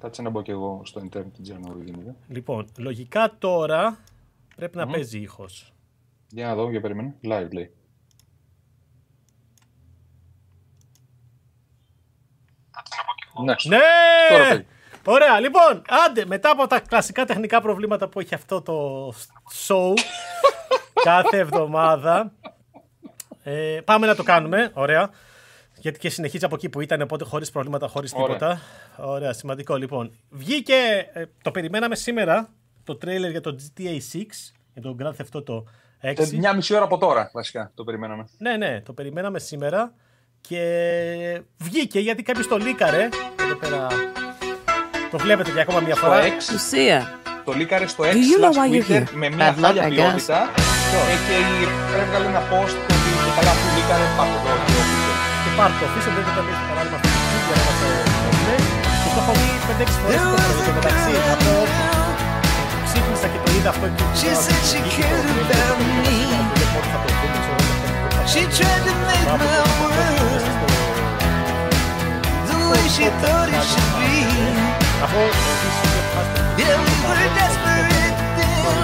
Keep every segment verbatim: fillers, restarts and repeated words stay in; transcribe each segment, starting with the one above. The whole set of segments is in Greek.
Κάτσε να μπω και εγώ στο internet channel. Λοιπόν, λογικά τώρα πρέπει να mm. παίζει ήχος. Για να δω, για περιμένω. Live λέει. Ναι! Ναι! Ωραία, λοιπόν, άντε, μετά από τα κλασικά τεχνικά προβλήματα που έχει αυτό το show κάθε εβδομάδα, ε, πάμε να το κάνουμε, ωραία, γιατί και συνεχίζει από εκεί που ήταν, οπότε χωρίς προβλήματα, χωρίς τίποτα. Ωραία, ωραία, σημαντικό, λοιπόν. Βγήκε, ε, το περιμέναμε σήμερα, το τρέιλερ για το τζι τι έι σιξ, για το Grand Theft Auto έξι. Μια μισή ώρα από τώρα, βασικά, το περιμέναμε. Ναι, ναι, το περιμέναμε σήμερα. Και βγήκε γιατί κάποιος το λίκαρε. Εδώ πέρα. Το βλέπετε και ακόμα μια φορά. Λουσία. Το λίκαρε στο έξι με μια χάλια ποιότητα. Και έβγαλε ένα post ότι καλά που λίκαρε πάρ' το. Και πάρ' το, αφήστε δεν το λύσει παράδειγμα αυτή τη στιγμή για να το πούμε. Και το έχω δει πέντε έξι φορές στο μεταξύ. Από ξύπνησα και το είδα αυτό και το είδα. She tried to make my world the way she thought it should be. Yeah, we were desperate then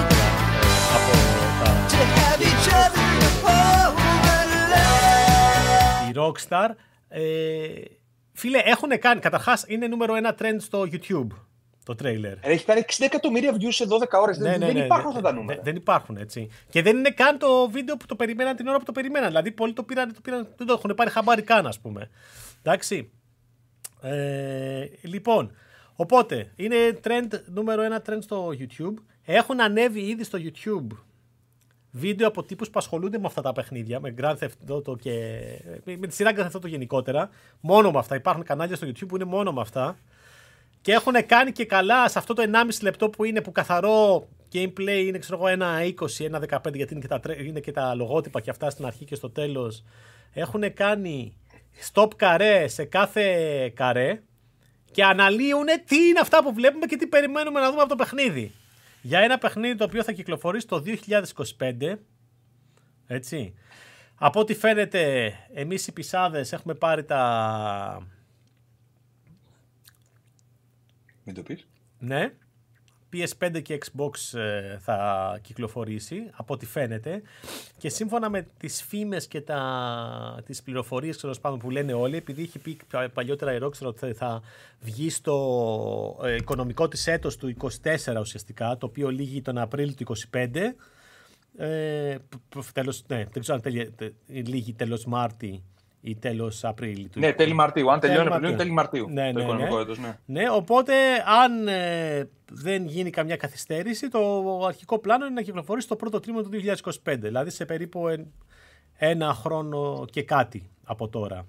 to have each other over love. Η Rockstar, ε, φίλε, έχουν κάνει, καταρχάς είναι νούμερο ένα trend στο YouTube το τρέιλερ. Έχει κάνει εξήντα εκατομμύρια views σε δώδεκα ώρες. Ναι, δεν, ναι, δεν υπάρχουν ναι, αυτά τα νούμερα. Ναι, δεν υπάρχουν, έτσι. Και δεν είναι καν το βίντεο που το περιμέναν την ώρα που το περιμέναν. Δηλαδή, πολλοί το πήραν, το πήραν δεν το έχουν πάρει χαμπάρι καν, ας πούμε. Εντάξει. Ε, λοιπόν, οπότε, είναι trend, νούμερο ένα trend στο YouTube. Έχουν ανέβει ήδη στο YouTube βίντεο από τύπους που ασχολούνται με αυτά τα παιχνίδια, με Grand Theft Auto και με τη σειρά Grand Theft Auto γενικότερα. Μόνο με αυτά. Υπάρχουν κανάλια στο YouTube που είναι μόνο με αυτά. Και έχουν κάνει και καλά σε αυτό το ενάμιση λεπτό που είναι που καθαρό gameplay είναι ξέρω εγώ ένα είκοσι, ένα δεκαπέντε γιατί είναι και, τα, είναι και τα λογότυπα και αυτά στην αρχή και στο τέλος. Έχουν κάνει stop καρέ σε κάθε καρέ και αναλύουν τι είναι αυτά που βλέπουμε και τι περιμένουμε να δούμε από το παιχνίδι. Για ένα παιχνίδι το οποίο θα κυκλοφορήσει το δύο χιλιάδες είκοσι πέντε, έτσι. Από ό,τι φαίνεται εμείς οι πισάδες έχουμε πάρει τα... Μην το πεις. Ναι, πι ες φάιβ και Xbox ε, θα κυκλοφορήσει, από ό,τι φαίνεται. Και σύμφωνα με τις φήμες και τα... τις πληροφορίες ξέρω, πάνω, που λένε όλοι, επειδή είχε πει παλιότερα η Rockstar ότι θα βγει στο ε, οικονομικό της έτος του είκοσι τέσσερα ουσιαστικά, το οποίο λύγει τον Απρίλιο του είκοσι πέντε, ε, τέλος, ναι, δεν ξέρω αν τέλει, τε, λύγει τέλος Μάρτη ή τέλος Απρίλη. Ναι, τέλη Μαρτίου. Αν τελειώνει Απριλίου, τέλη Μαρτίου. Ναι, το ναι, οικονομικό ναι. έτος, ναι. Ναι, οπότε αν ε, δεν γίνει καμιά καθυστέρηση, το αρχικό πλάνο είναι να κυκλοφορήσει το πρώτο τρίμηνο του δύο χιλιάδες είκοσι πέντε, δηλαδή σε περίπου εν, ένα χρόνο και κάτι από τώρα.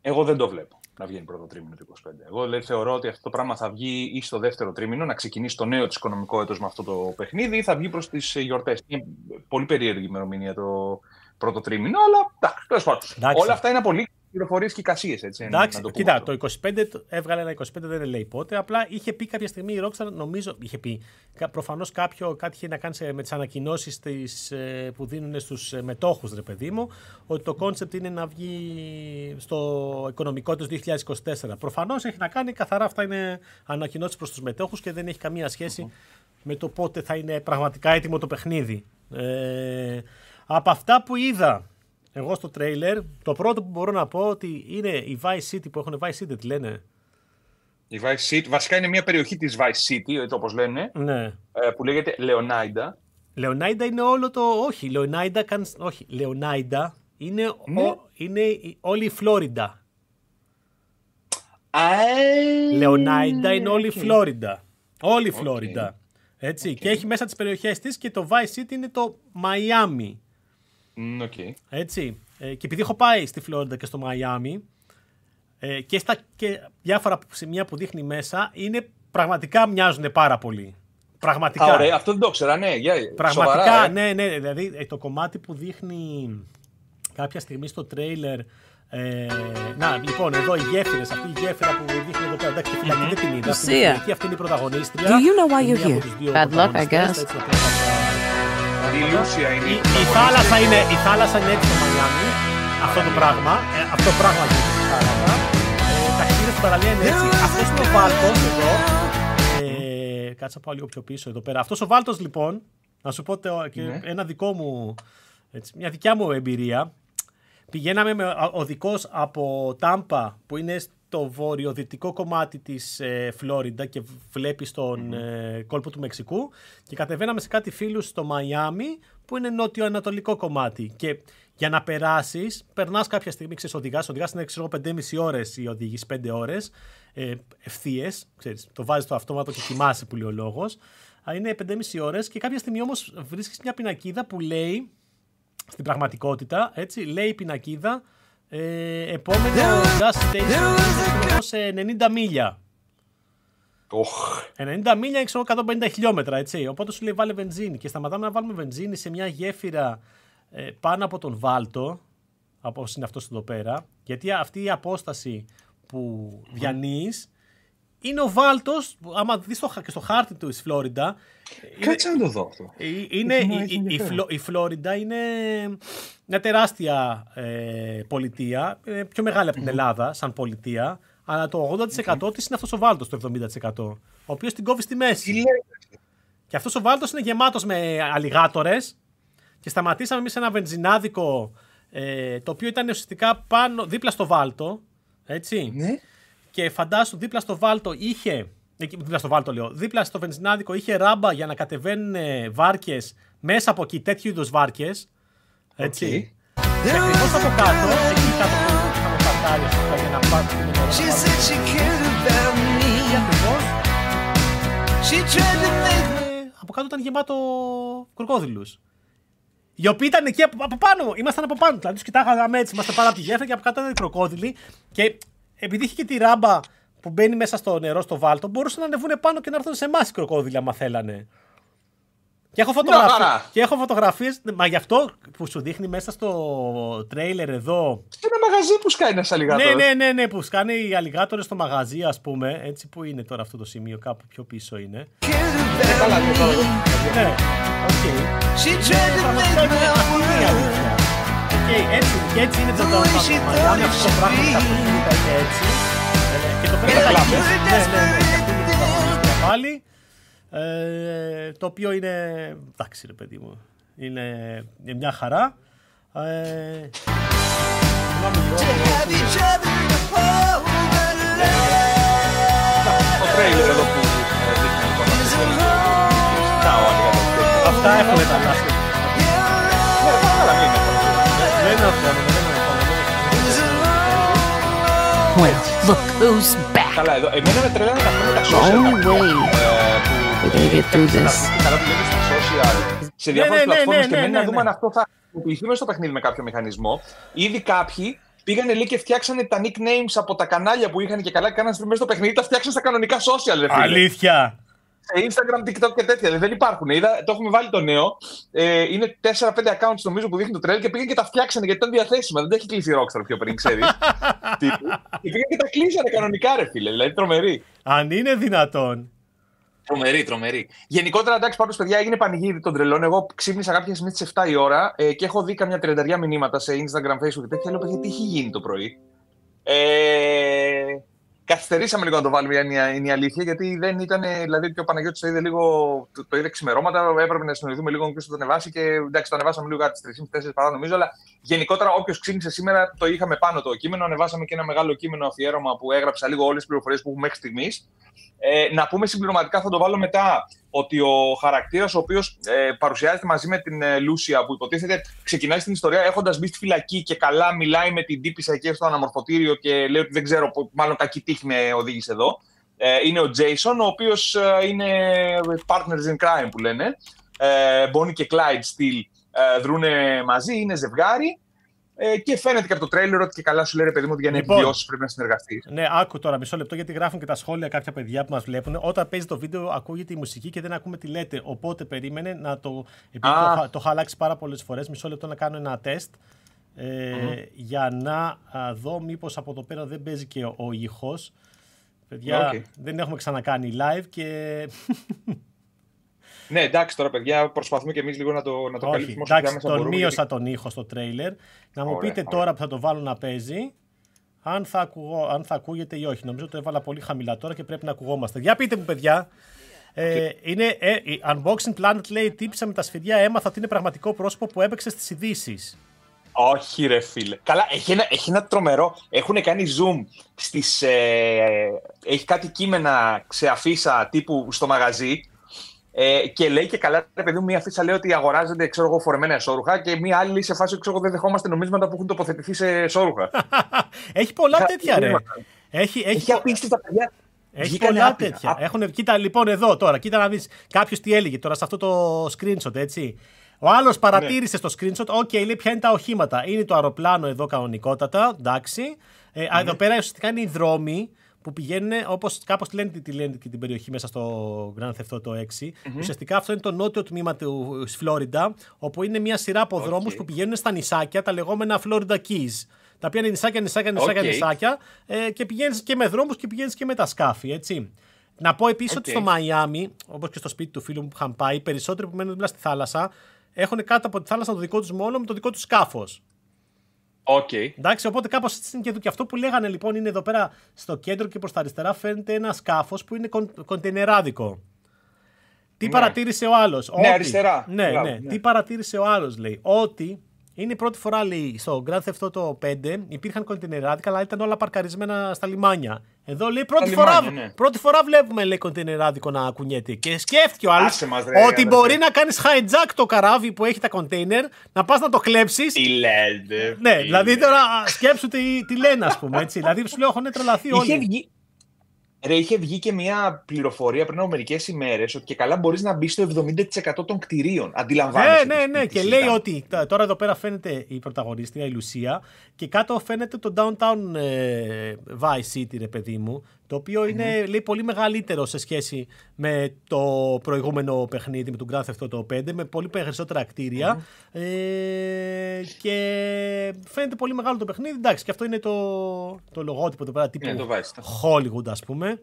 Εγώ δεν το βλέπω να βγαίνει πρώτο τρίμηνο του είκοσι πέντε. Εγώ λέει, θεωρώ ότι αυτό το πράγμα θα βγει ή στο δεύτερο τρίμηνο, να ξεκινήσει το νέο της οικονομικό έτος με αυτό το παιχνίδι, ή θα βγει προς τις γιορτές. Είναι πολύ περίεργη ημερομηνία το πρώτο τρίμηνο, αλλά εντάξει, όλα αυτά είναι πολύ πληροφορίες και εικασίες. Εντάξει, το κοίτα, αυτό. Το είκοσι πέντε έβγαλε ένα είκοσι πέντε, δεν λέει πότε. Απλά είχε πει κάποια στιγμή η Rockstar, νομίζω, είχε πει προφανώς κάποιο, κάτι είχε να κάνει σε, με τις ανακοινώσεις της, που δίνουν στους μετόχους, ρε παιδί μου, ότι το concept είναι να βγει στο οικονομικό του δύο χιλιάδες είκοσι τέσσερα. Προφανώς έχει να κάνει, καθαρά αυτά είναι ανακοινώσεις προς τους μετόχους και δεν έχει καμία σχέση mm-hmm. με το πότε θα είναι πραγματικά έτοιμο το παιχνίδι. Ε, Από αυτά που είδα εγώ στο τρέιλερ, το πρώτο που μπορώ να πω ότι είναι η Vice City που έχουν Vice City, τι λένε. Η Vice City, βασικά είναι μια περιοχή της Vice City, όπως λένε, ναι. που λέγεται Leonida. Leonida είναι όλο το... Όχι, Leonida, όχι, Leonida είναι, ναι. ο... είναι όλη η Φλόριντα. I... Leonida είναι όλη η okay. Φλόριντα. Όλη η Φλόριντα. Okay. Έτσι. Okay. Και έχει μέσα τις περιοχές της και το Vice City είναι το Miami. Okay. Έτσι. Ε, και επειδή έχω πάει στη Φλόριντα και στο Μαϊάμι ε, και στα και διάφορα σημεία που δείχνει μέσα είναι πραγματικά μοιάζουν πάρα πολύ. Πραγματικά. Α, ωραία. Αυτό δεν το ξέρα, ναι. Yeah. Πραγματικά, σοβαρά, ναι, ναι. Δηλαδή ε, το κομμάτι που δείχνει κάποια στιγμή στο τρέιλερ. Ε, να, λοιπόν, εδώ οι γέφυρες, αυτή η γέφυρα που δείχνει εδώ πέρα, εντάξει, φυλακή δεν την είδα. Αυτή, αυτή είναι η πρωταγωνίστρια. Do you know why you're here? Bad luck, I guess. Η Lucia είναι. Η θάλασσα είναι, η θάλασσα είναι έτσι στο Μαϊάμι. Αυτό το πράγμα. Αυτό το πράγμα είναι. Τα χείλη στην παραλία είναι έτσι. Αυτός είναι ο Βάλτος εδώ. Ε, κάτσε να πάω λίγο πιο πίσω εδώ πέρα. Αυτός ο Βάλτος λοιπόν, να σου πω και ναι. ένα δικό μου, έτσι, μια δικιά μου εμπειρία. Πηγαίναμε με οδικός από Τάμπα που είναι στο βορειοδυτικό κομμάτι της ε, Φλόριντα και βλέπεις τον ε, κόλπο του Μεξικού και κατεβαίναμε σε κάτι φίλους στο Μαϊάμι που είναι νότιο-ανατολικό κομμάτι και για να περάσεις, περνάς κάποια στιγμή, ξέρεις, οδηγάς, οδηγάς είναι ξέρω, πέντε και μισή ώρες ή οδηγείς πέντε ώρες ε, ευθείες, ξέρεις, το βάζεις το αυτόματο και κοιμάσαι που λέει ο λόγος, είναι πέντε και μισή ώρες και κάποια στιγμή όμως βρίσκεις μια πινακίδα που λέει στην πραγματικότητα, έτσι, λέει η πινακίδα ε, επόμενο gas station σε ενενήντα μίλια. Oh. ενενήντα μίλια, ξέρω, εκατόν πενήντα χιλιόμετρα, έτσι. Οπότε σου λέει βάλε βενζίνη και σταματάμε να βάλουμε βενζίνη σε μια γέφυρα ε, πάνω από τον Βάλτο, από είναι αυτός εδώ πέρα, γιατί αυτή η απόσταση που mm. διανύεις είναι ο Βάλτος, άμα δεις το, και στο χάρτη του της Φλόριντα. Κάτσε να το δω αυτό. Είναι, η, η, Φλο, η Φλόριντα είναι μια τεράστια ε, πολιτεία, ε, πιο μεγάλη από την Ελλάδα σαν πολιτεία, αλλά το ογδόντα τοις εκατό okay. της είναι αυτός ο Βάλτος, το εβδομήντα τοις εκατό, ο οποίος την κόβει στη μέση. Και αυτός ο Βάλτος είναι γεμάτος με αλιγάτορες και σταματήσαμε εμείς ένα βενζινάδικο, ε, το οποίο ήταν ουσιαστικά πάνω, δίπλα στο Βάλτο, έτσι. Ναι. Και φαντάσου δίπλα στο Βάλτο είχε, δίπλα στο Βάλτο λέω, δίπλα στο βενζινάδικο είχε ράμπα για να κατεβαίνουν βάρκες μέσα από εκεί, τέτοιου είδους βάρκες. Έτσι. Okay. Και ακριβώς από κάτω, εκεί κάτω που είχαμε παρτάρει, για να πάρουμε την ώρα. Και ακριβώς, από κάτω ήταν γεμάτο κροκόδιλους. Οι οποίοι ήταν εκεί από πάνω, ήμασταν από πάνω. Δηλαδή τους κοιτάγαμε έτσι, ήμασταν πάνω από τη γέφυρα και από κάτω ήταν οι κροκόδιλοι. Και επειδή είχε και τη ράμπα που μπαίνει μέσα στο νερό στο Βάλτο, μπορούσαν να ανεβούν πάνω και να έρθουν σε εμάς οι κροκόδιλοι, άμα θέλανε. Και έχω, φωτογραφ... και έχω φωτογραφίες, μα γι' αυτό που σου δείχνει μέσα στο τρέιλερ εδώ. Σε ένα μαγαζί που σκάει ένας αλιγάτορες. Ναι, ναι, ναι, ναι, που σκάνε οι αλιγάτορες στο μαγαζί, ας πούμε. Έτσι που είναι τώρα αυτό το σημείο, κάπου πιο πίσω είναι. Καλά, ναι, ναι, οκ. Okay, έτσι, και έτσι είναι το πράγμα που θα κάνει αυτό το πράγμα που θα πουλείται και έτσι. Και το πέρα τα λάμπες. Ναι, ναι, ναι, αυτή είναι η πρωταγωνίστρια πάλι. Ε, το οποίο είναι, εντάξει ρε παιδί μου, είναι, είναι μια χαρά. Ε, ο τρέιλερ εδώ που δείχνει το πράγμα. Αυτά έχουμε τα λάσκες. Well, look who's back. No way. We're gonna get through this. Σε διάφορες πλατφόρμες και μένει να δούμε αν αυτό θα χρησιμοποιηθεί μέσα στο παιχνίδι με κάποιο μηχανισμό. Ήδη κάποιοι πήγανε λέει και φτιάξανε τα nicknames από τα κανάλια που είχαν και καλά κάνανε μέσα στο παιχνίδι, τα φτιάξανε στα κανονικά social. Αλήθεια. Σε Instagram, TikTok και τέτοια. Δεν υπάρχουν. Είδα, το έχουμε βάλει το νέο. Ε, είναι τέσσερα πέντε accounts νομίζω που δείχνει το τρέλ και πήγαν και τα φτιάξανε γιατί ήταν διαθέσιμα. Δεν τα έχει κλείσει η Rockstar πιο πριν, ξέρεις. Και πήγαν και τα κλείσανε κανονικά, ρε φίλε. Δηλαδή τρομερή. Αν είναι δυνατόν. Τρομερή, τρομερή. Γενικότερα, εντάξει, πάντως παιδιά, έγινε πανηγύρι των τρελών. Εγώ ξύπνησα κάποια στιγμή στις επτά η ώρα ε, και έχω δει καμιά τριανταριά μηνύματα σε Instagram, Facebook και τέτοια. Λέω, παιδιά, τι έχει γίνει το πρωί. Ε... Καθυστερήσαμε λίγο να το βάλουμε, είναι η αλήθεια, γιατί δεν ήταν. Δηλαδή, ο Παναγιώτης το είδε λίγο. Το είδε ξημερώματα. Έπρεπε να συνοδευτούμε λίγο ποιο θα το ανεβάσει. Και εντάξει, το ανεβάσαμε λίγο κάτι στις τρεις και μισή παρά νομίζω. Αλλά γενικότερα, όποιο ξύπνησε σήμερα, το είχαμε πάνω το κείμενο. Ανεβάσαμε και ένα μεγάλο κείμενο αφιέρωμα που έγραψα λίγο όλες τις πληροφορίες που έχουμε μέχρι στιγμής. Ε, να πούμε συμπληρωματικά, θα το βάλω μετά, ότι ο χαρακτήρας ο οποίος ε, παρουσιάζεται μαζί με την ε, Λούσια, που υποτίθεται ξεκινάει στην ιστορία έχοντας μπει στη φυλακή και καλά μιλάει με την τύπισσα εκεί στο αναμορφωτήριο και λέει ότι δεν ξέρω, μάλλον κακή τύχη με οδήγησε εδώ. Ε, είναι ο Jason, ο οποίος ε, είναι partners in crime που λένε. Ε, Bonnie και Clyde still ε, δρούνε μαζί, είναι ζευγάρι. Ε, και φαίνεται και από το τρέιλερ ότι και καλά σου λέει ρε παιδί μου ότι για να λοιπόν, επιβιώσεις πρέπει να συνεργαστείς. Ναι, άκου τώρα μισό λεπτό γιατί γράφουν και τα σχόλια κάποια παιδιά που μας βλέπουν. Όταν παίζει το βίντεο ακούγεται η μουσική και δεν ακούμε τι λέτε. Οπότε περίμενε να το. Επειδή ah. το, το είχα αλλάξει πάρα πολλές φορές, μισό λεπτό να κάνω ένα τεστ. Ε, mm-hmm. Για να δω μήπως από εδώ πέρα δεν παίζει και ο ήχος. Παιδιά, okay. δεν έχουμε ξανακάνει live και. Ναι, εντάξει τώρα, παιδιά, προσπαθούμε και εμείς λίγο να το, να το όχι, καλύψουμε. Εντάξει, τον μείωσα και τον ήχο στο τρέιλερ. Να μου ωραία, πείτε ωραία. Τώρα που θα το βάλω να παίζει. αν θα, ακουγώ, αν θα ακούγεται ή όχι. Νομίζω το έβαλα πολύ χαμηλά τώρα και πρέπει να ακουγόμαστε. Για πείτε μου, παιδιά. Ε, είναι, ε, η Unboxing Planet λέει: τύπησα με τα σφυριά, έμαθα ότι είναι πραγματικό πρόσωπο που έπαιξε στις ειδήσεις. Όχι, ρε φίλε. Καλά, έχει ένα, έχει ένα τρομερό. Έχουν κάνει zoom στις. Ε, έχει κάτι κείμενα σε αφίσα τύπου στο μαγαζί. Ε, και λέει και καλά, ρε παιδί μου, μία αφίσα λέει ότι αγοράζονται, ξέρω εγώ, φορεμένα εσόρουχα και μία άλλη σε φάση, ξέρω εγώ, δεν δεχόμαστε νομίσματα που έχουν τοποθετηθεί σε εσόρουχα. Έχει πολλά τέτοια, ρε. Έχει, έχει, έχει απίστευτα παιδιά. Έχει πολλά άπειρα. Τέτοια. Έχουν, κοίτα λοιπόν εδώ τώρα, κοίτα να δεις κάποιος τι έλεγε τώρα σε αυτό το screenshot, έτσι. Ο άλλος παρατήρησε ναι. στο screenshot, οκ, okay, λέει ποια είναι τα οχήματα. Είναι το αεροπλάνο εδώ κανονικότατα, εντάξει. Ε, ναι. Εδώ πέρα ουσιαστικά είναι οι δρόμοι που πηγαίνουν, όπως κάπως λένε, τη λένε και την περιοχή μέσα στο Grand Theft Auto έξι. Mm-hmm. Ουσιαστικά αυτό είναι το νότιο τμήμα της Φλόριντα, όπου είναι μια σειρά από okay. δρόμους που πηγαίνουν στα νησάκια, τα λεγόμενα Florida Keys. Τα οποία είναι νησάκια, νησάκια, νησάκια, okay. νησάκια ε, και πηγαίνεις και με δρόμους και πηγαίνεις και με τα σκάφη, έτσι. Να πω επίσης okay. ότι στο Μαϊάμι, όπως και στο σπίτι του φίλου μου που είχαν πάει, οι περισσότεροι που μένουν δίπλα στη θάλασσα έχουν κάτω από τη θάλασσα το δικό τους μόνο με το δικό τους σκάφος. Okay. Εντάξει, οπότε κάπως έτσι είναι και εδώ. Και αυτό που λέγανε λοιπόν είναι εδώ πέρα στο κέντρο και προς τα αριστερά φαίνεται ένα σκάφος που είναι κον, κοντενεράδικο. Τι ναι. παρατήρησε ο άλλος. Ναι, ότι, αριστερά. Ναι, ναι. ναι. Τι παρατήρησε ο άλλος, λέει. Ότι. Είναι η πρώτη φορά, λέει, στο Grand Theft Auto πέντε υπήρχαν κοντενεράδικα, αλλά ήταν όλα παρκαρισμένα στα λιμάνια. Εδώ, λέει, πρώτη, φορά, λιμάνια, ναι. πρώτη φορά βλέπουμε, λέει, κοντενεράδικο να κουνιέται. Και σκέφτηκε ο άλλος ότι μπορεί ρε. να κάνεις hijack το καράβι που έχει τα κοντέινερ, να πας να το κλέψεις. Τι λέτε. Ναι, φίλε. Δηλαδή τώρα σκέψου τι, τι λένε, ας πούμε, έτσι. Δηλαδή, σου λέω, έχουν τρελαθεί όλοι. Είχε βγει, ρε, είχε βγει και μια πληροφορία πριν από μερικές ημέρες ότι και καλά μπορείς να μπει στο εβδομήντα τοις εκατό των κτηρίων. Αντιλαμβάνεσαι. Ναι, ναι, ναι. Και λέει ότι τώρα εδώ πέρα φαίνεται η πρωταγωνίστρια, η Λουσία, και κάτω φαίνεται το downtown ε, Vice City, ρε παιδί μου, το οποίο mm-hmm. είναι, λέει, πολύ μεγαλύτερο σε σχέση με το προηγούμενο παιχνίδι, με τον Grand Theft Auto πέντε, με πολύ περισσότερα κτίρια. Mm-hmm. Ε, και φαίνεται πολύ μεγάλο το παιχνίδι. Εντάξει, και αυτό είναι το, το λογότυπο εδώ πέρα, τύπου Hollywood, ας πούμε.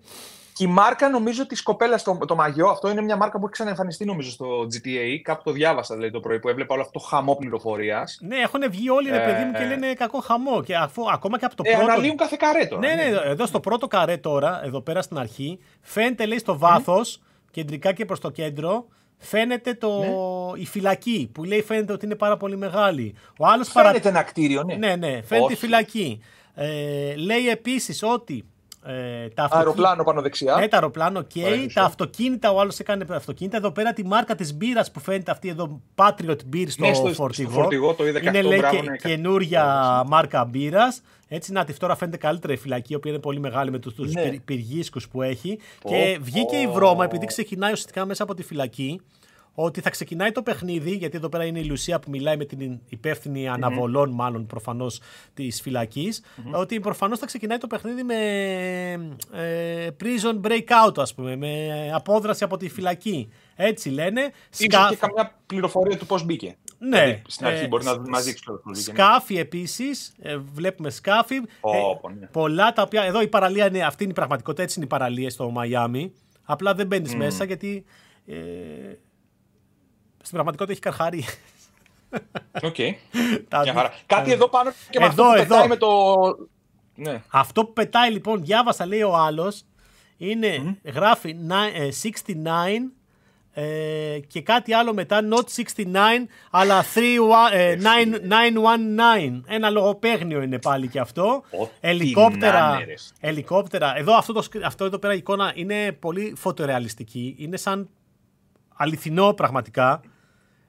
Και η μάρκα, νομίζω, της κοπέλας, το, το μαγιό, αυτό είναι μια μάρκα που έχει ξαναεμφανιστεί, νομίζω, στο τζι τι έι. Κάπου το διάβασα, δηλαδή, το πρωί που έβλεπα όλο αυτό το χαμό πληροφορίας. Ναι, έχουν βγει όλοι, ρε παιδί μου, και λένε κακό χαμό. Και αφού, ακόμα και από το ε, πρώτο. Αναλύουν κάθε καρέ τώρα. Ναι, ναι, ναι, εδώ στο πρώτο καρέ τώρα, εδώ πέρα στην αρχή, φαίνεται, λέει, στο βάθος, mm. κεντρικά και προς το κέντρο, φαίνεται το... ναι. η φυλακή που λέει φαίνεται ότι είναι πάρα πολύ μεγάλη. Ο άλλος φαίνεται παρα... ένα κτίριο, ναι. Ναι, ναι, φαίνεται η φυλακή. Ε, λέει επίσης ότι. Ε, τα αυτοκίνη... αεροπλάνο πάνω δεξιά. Ναι, τα αεροπλάνο, οκ. Okay. Τα αυτοκίνητα, ο άλλος έκανε αυτοκίνητα. Εδώ πέρα τη μάρκα της μπύρας που φαίνεται αυτή εδώ, Patriot Beer στο, ναι, στο φορτηγό. Στο φορτηγό το είδα είναι, λέει, μπράβο, και, ναι, καινούρια ναι. μάρκα μπύρας. Έτσι, να τη τώρα φαίνεται καλύτερα η φυλακή, η οποία είναι πολύ μεγάλη με τους ναι. πυργίσκους που έχει. Oh, και βγήκε oh. η βρώμα, επειδή ξεκινάει ουσιαστικά μέσα από τη φυλακή, ότι θα ξεκινάει το παιχνίδι, γιατί εδώ πέρα είναι η Λουσία που μιλάει με την υπεύθυνη αναβολών, mm-hmm. μάλλον προφανώς της φυλακής, mm-hmm. ότι προφανώς θα ξεκινάει το παιχνίδι με ε, prison breakout, ας πούμε, με απόδραση από τη φυλακή. Έτσι λένε. Είχε Σκα... και καμιά πληροφορία του πώς μπήκε. Ναι. Δηλαδή, στην αρχή ε, μπορεί να μας δείξει το παιχνίδι. Σκάφη επίσης, ε, βλέπουμε σκάφη. Oh, ε, ναι. Πολλά τα οποία. Εδώ η παραλία είναι, αυτή είναι η πραγματικότητα, έτσι είναι η παραλία στο Μαϊάμι. Απλά δεν μπαίνεις mm. μέσα γιατί. Ε, Στην πραγματικότητα έχει καρχαρί. Οκ. Okay. Κάτι εδώ πάνω και με αυτό που πετάει με το... Ναι. Αυτό που πετάει λοιπόν, διάβασα, λέει ο άλλος, είναι, mm. γράφει εξήντα εννιά ε, και κάτι άλλο μετά, not εξήντα εννιά, αλλά εννιακόσια δεκαεννιά. Ένα λογοπαίγνιο είναι πάλι και αυτό. Ελικόπτερα. Ελικόπτερα. Εδώ αυτό, το, αυτό εδώ πέρα η εικόνα είναι πολύ φωτορεαλιστική. Είναι σαν... αληθινό πραγματικά.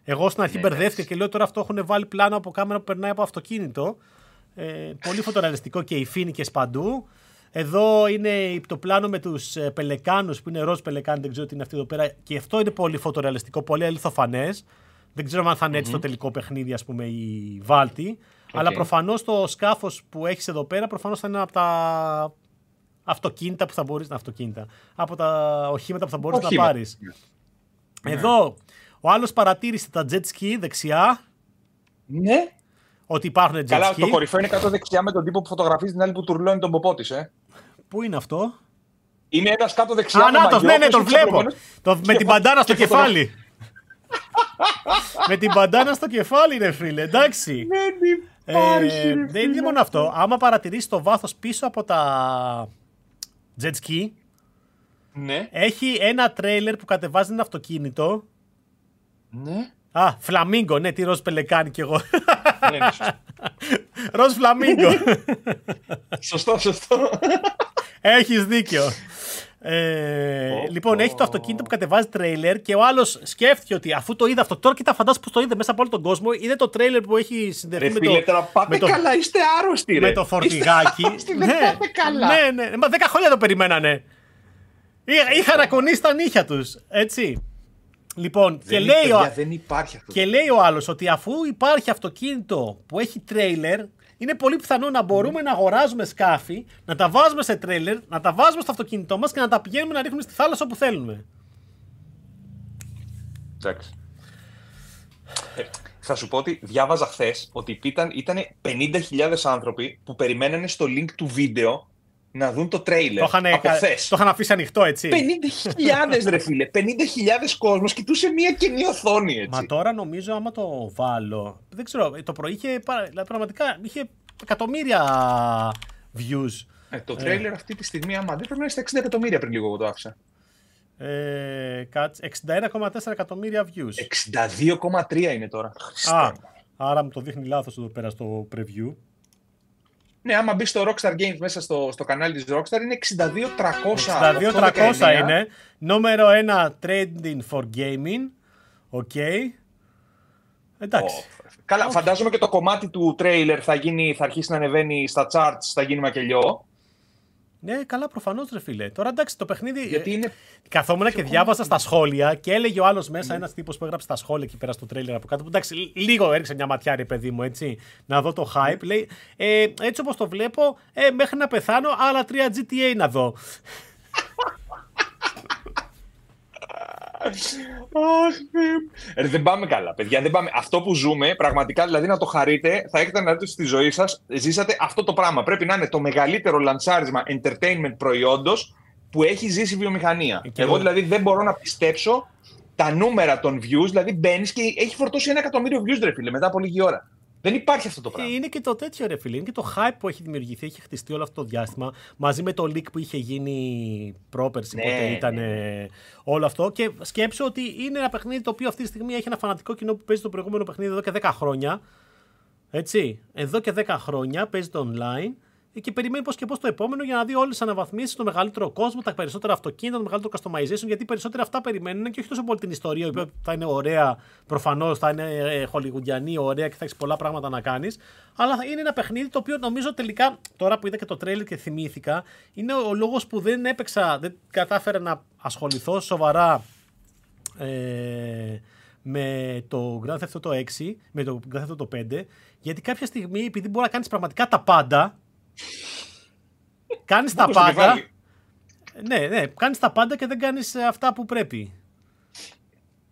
Εγώ στην αρχή ναι, μπερδεύτηκα ναι. και λέω τώρα αυτό έχουν βάλει πλάνο από κάμερα που περνάει από αυτοκίνητο. Ε, πολύ φωτορεαλιστικό και οι φοίνικες παντού. Εδώ είναι το πλάνο με τους πελεκάνους που είναι ροζ πελεκάνοι, δεν ξέρω τι είναι αυτοί εδώ πέρα. Και αυτό είναι πολύ φωτορεαλιστικό, πολύ αληθοφανές. Δεν ξέρω αν θα είναι έτσι mm-hmm. το τελικό παιχνίδι, ας πούμε, η Βάλτη. Okay. Αλλά προφανώς το σκάφος που έχεις εδώ πέρα προφανώς θα είναι από τα αυτοκίνητα που θα μπορείς να αυτοκίνητα. Από τα οχήματα που θα μπορείς να πάρεις. Εδώ, ναι. ο άλλος παρατήρησε τα jet ski δεξιά. Ναι. Ότι υπάρχουν jet ski. Καλά, το κορυφαίο είναι κάτω δεξιά με τον τύπο που φωτογραφίζει την άλλη που τουρλώνει τον ποπό της, ε. Πού είναι αυτό? Είναι ένας κάτω δεξιά. Α, νάτος, ναι, ναι, τον βλέπω. Το, με την μπαντάνα στο κεφάλι. με την μπαντάνα στο κεφάλι, ρε φίλε, εντάξει. Υπάρχει, ε, ρε, δεν είναι μόνο αυτό. Άμα παρατηρήσει το βάθος πίσω από τα jet ski, ναι, έχει ένα τρέιλερ που κατεβάζει ένα αυτοκίνητο. Ναι. Α, Φλαμίγκο, ναι, τι ροζ πελεκάνη κι εγώ. Ναι, ναι, σωστό. Ροζ Φλαμίγκο. Σωστό, σωστό. Έχεις δίκιο. Ε, oh, λοιπόν, oh. έχει το αυτοκίνητο που κατεβάζει τρέιλερ και ο άλλος σκέφτηκε ότι αφού το είδε αυτό, τώρα κοίτα, φαντάζομαι πως το είδε μέσα από όλο τον κόσμο. Είδε το τρέιλερ που έχει συνδεθεί με, με το. Πάτε καλά, είστε άρρωστοι, ρε. Με το φορτηγάκι. Είστε άρρωστοι, δεν πάτε καλά. Ναι, ναι, ναι. Μα δέκα χρόνια το περιμένανε. Είχαν ακονίσει τα νύχια τους. Έτσι. Λοιπόν, δεν και, λέει παιδιά, ο... δεν υπάρχει αυτό. Και λέει ο άλλος ότι αφού υπάρχει αυτοκίνητο που έχει τρέιλερ, είναι πολύ πιθανό να μπορούμε mm. να αγοράζουμε σκάφη, να τα βάζουμε σε τρέιλερ, να τα βάζουμε στο αυτοκίνητό μας και να τα πηγαίνουμε να ρίχνουμε στη θάλασσα όπου θέλουμε. Εντάξει. Ε, θα σου πω ότι διάβαζα χθες ότι ήταν, ήταν πενήντα χιλιάδες άνθρωποι που περιμένανε στο link του βίντεο να δουν το τρέιλερ από χθες. Το είχαν αφήσει ανοιχτό, έτσι. πενήντα χιλιάδες ρε φίλε, πενήντα χιλιάδες κόσμος κοιτούσε μία κοινή οθόνη, έτσι. Μα τώρα νομίζω άμα το βάλω, δεν ξέρω, το πρωί είχε, πραγματικά είχε εκατομμύρια views. Ε, το τρέιλερ ε. αυτή τη στιγμή, άμα δεν πρέπει να είναι στα εξήντα εκατομμύρια πριν λίγο που το άφησα. Ε, εξήντα ένα κόμμα τέσσερα εκατομμύρια views. εξήντα δύο κόμμα τρία είναι τώρα. Α, άρα μου το δείχνει λάθος εδώ πέρα στο preview. Ναι, άμα μπει στο Rockstar Games μέσα στο, στο κανάλι της Rockstar είναι εξήντα δύο τριακόσια. εξήντα δύο τριακόσια είναι. Νούμερο ένα trading for gaming. Οκ. Okay. Εντάξει. Oh. Καλά, okay. Φαντάζομαι και το κομμάτι του trailer θα, γίνει, θα αρχίσει να ανεβαίνει στα charts, θα γίνει μακελιό. Ναι, καλά, προφανώς ρε φίλε. Τώρα εντάξει, το παιχνίδι. Γιατί είναι... Καθόμουν και διάβασα στα σχόλια και έλεγε ο άλλος μέσα, mm. ένας τύπος που έγραψε τα σχόλια εκεί πέρα στο τρέιλερ από κάτω. Που εντάξει, λίγο έριξε μια ματιά, ρε παιδί μου, έτσι. Να δω το hype. Λέει, ε, έτσι όπως το βλέπω, ε, μέχρι να πεθάνω, άλλα τρία τζι τι έι να δω. Ρε, δεν πάμε καλά, παιδιά. Δεν πάμε. Αυτό που ζούμε, πραγματικά δηλαδή να το χαρείτε, θα έχετε να δείτε στη ζωή σας. Ζήσατε αυτό το πράγμα. Πρέπει να είναι το μεγαλύτερο λαντσάρισμα entertainment προϊόντος που έχει ζήσει η βιομηχανία. Και εγώ δηλαδή δεν μπορώ να πιστέψω τα νούμερα των views. Δηλαδή μπαίνεις και έχει φορτώσει ένα εκατομμύριο views, ρε φίλε, μετά από λίγη ώρα. Δεν υπάρχει αυτό το πράγμα. Είναι και το τέτοιο, ρε φίλε. Είναι και το hype που έχει δημιουργηθεί, έχει χτιστεί όλο αυτό το διάστημα. Μαζί με το leak που είχε γίνει πρόπερση, ναι, πότε ήταν ναι. όλο αυτό. Και σκέψω ότι είναι ένα παιχνίδι το οποίο αυτή τη στιγμή έχει ένα φανατικό κοινό που παίζει το προηγούμενο παιχνίδι εδώ και δέκα χρόνια. Έτσι. Εδώ και δέκα χρόνια παίζει το online και περιμένει πώς και πώς το επόμενο για να δει όλες τις αναβαθμίσεις, το μεγαλύτερο κόσμο, τα περισσότερα αυτοκίνητα, το μεγαλύτερο customization. Γιατί περισσότερα αυτά περιμένουν και όχι τόσο πολύ την ιστορία, η οποία θα είναι ωραία, προφανώς θα είναι χολιγουντιανή, ωραία και θα έχεις πολλά πράγματα να κάνεις. Αλλά είναι ένα παιχνίδι το οποίο νομίζω τελικά, τώρα που είδα και το τρέιλερ και θυμήθηκα, είναι ο λόγος που δεν έπαιξα, δεν κατάφερα να ασχοληθώ σοβαρά ε, με το Grand Theft Auto έξι, με το Grand Theft Auto πέντε, γιατί κάποια στιγμή, επειδή μπορεί να κάνεις πραγματικά τα πάντα. Κάνεις τα πάντα. Ναι, ναι, κάνεις τα πάντα και δεν κάνεις αυτά που πρέπει.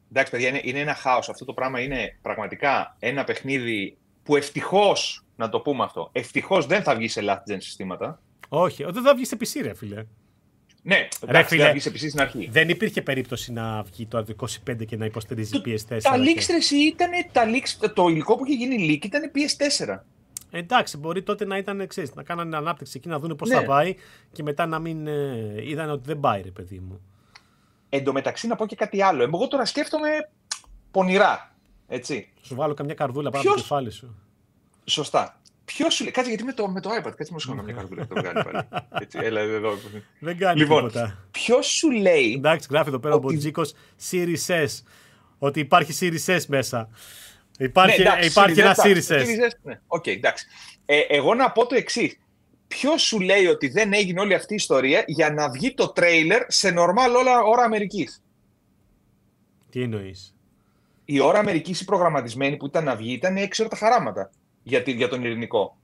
Εντάξει παιδιά, είναι, είναι ένα χάος. Αυτό το πράγμα είναι πραγματικά ένα παιχνίδι που ευτυχώς, να το πούμε αυτό, ευτυχώς δεν θα βγει σε last gen συστήματα. Όχι, δεν θα βγει σε πι σι ρε φίλε. Ναι, ρε φίλε, δεν υπήρχε περίπτωση να βγει το είκοσι πέντε και να υποστηρίζει το, πι ες φορ. Τα leaks ρε ήταν, τα leaks, το υλικό που είχε γίνει leak ήταν πι ες φορ. Εντάξει, μπορεί τότε να ήταν εξής, να κάνανε ανάπτυξη εκεί, να δουν πώς ναι. θα πάει και μετά να μην ε, είδαν ότι δεν πάει, ρε παιδί μου. Εν τω μεταξύ, να πω και κάτι άλλο. Εγώ τώρα σκέφτομαι πονηρά, έτσι. Σου βάλω καμιά καρδούλα πάνω Ποιος... από το κεφάλι σου. Σωστά. Ποιος σου λέει, κάτσε γιατί με το, με το iPad, κάτσε με σου κάνω καμιά καρδούλα, το βγάλει πάλι. Έτσι, έλα εδώ. Δεν κάνει λοιπόν, τίποτα. Ποιος σου λέει... Εντάξει, γράφει εδώ πέρα ότι... ο Μποτζίκος Series S, ότι υπάρχει Series S μέσα. Υπάρχει, ναι, εντάξει, υπάρχει ένα σύρισες. Ναι. Οκ, εντάξει. Ε, εγώ να πω το εξής. Ποιος σου λέει ότι δεν έγινε όλη αυτή η ιστορία για να βγει το τρέιλερ σε νορμάλ όλα ώρα Αμερικής? Τι εννοείς? Η ώρα Αμερικής η προγραμματισμένη που ήταν να βγει ήταν έξω τα χαράματα για, για τον ειρηνικό.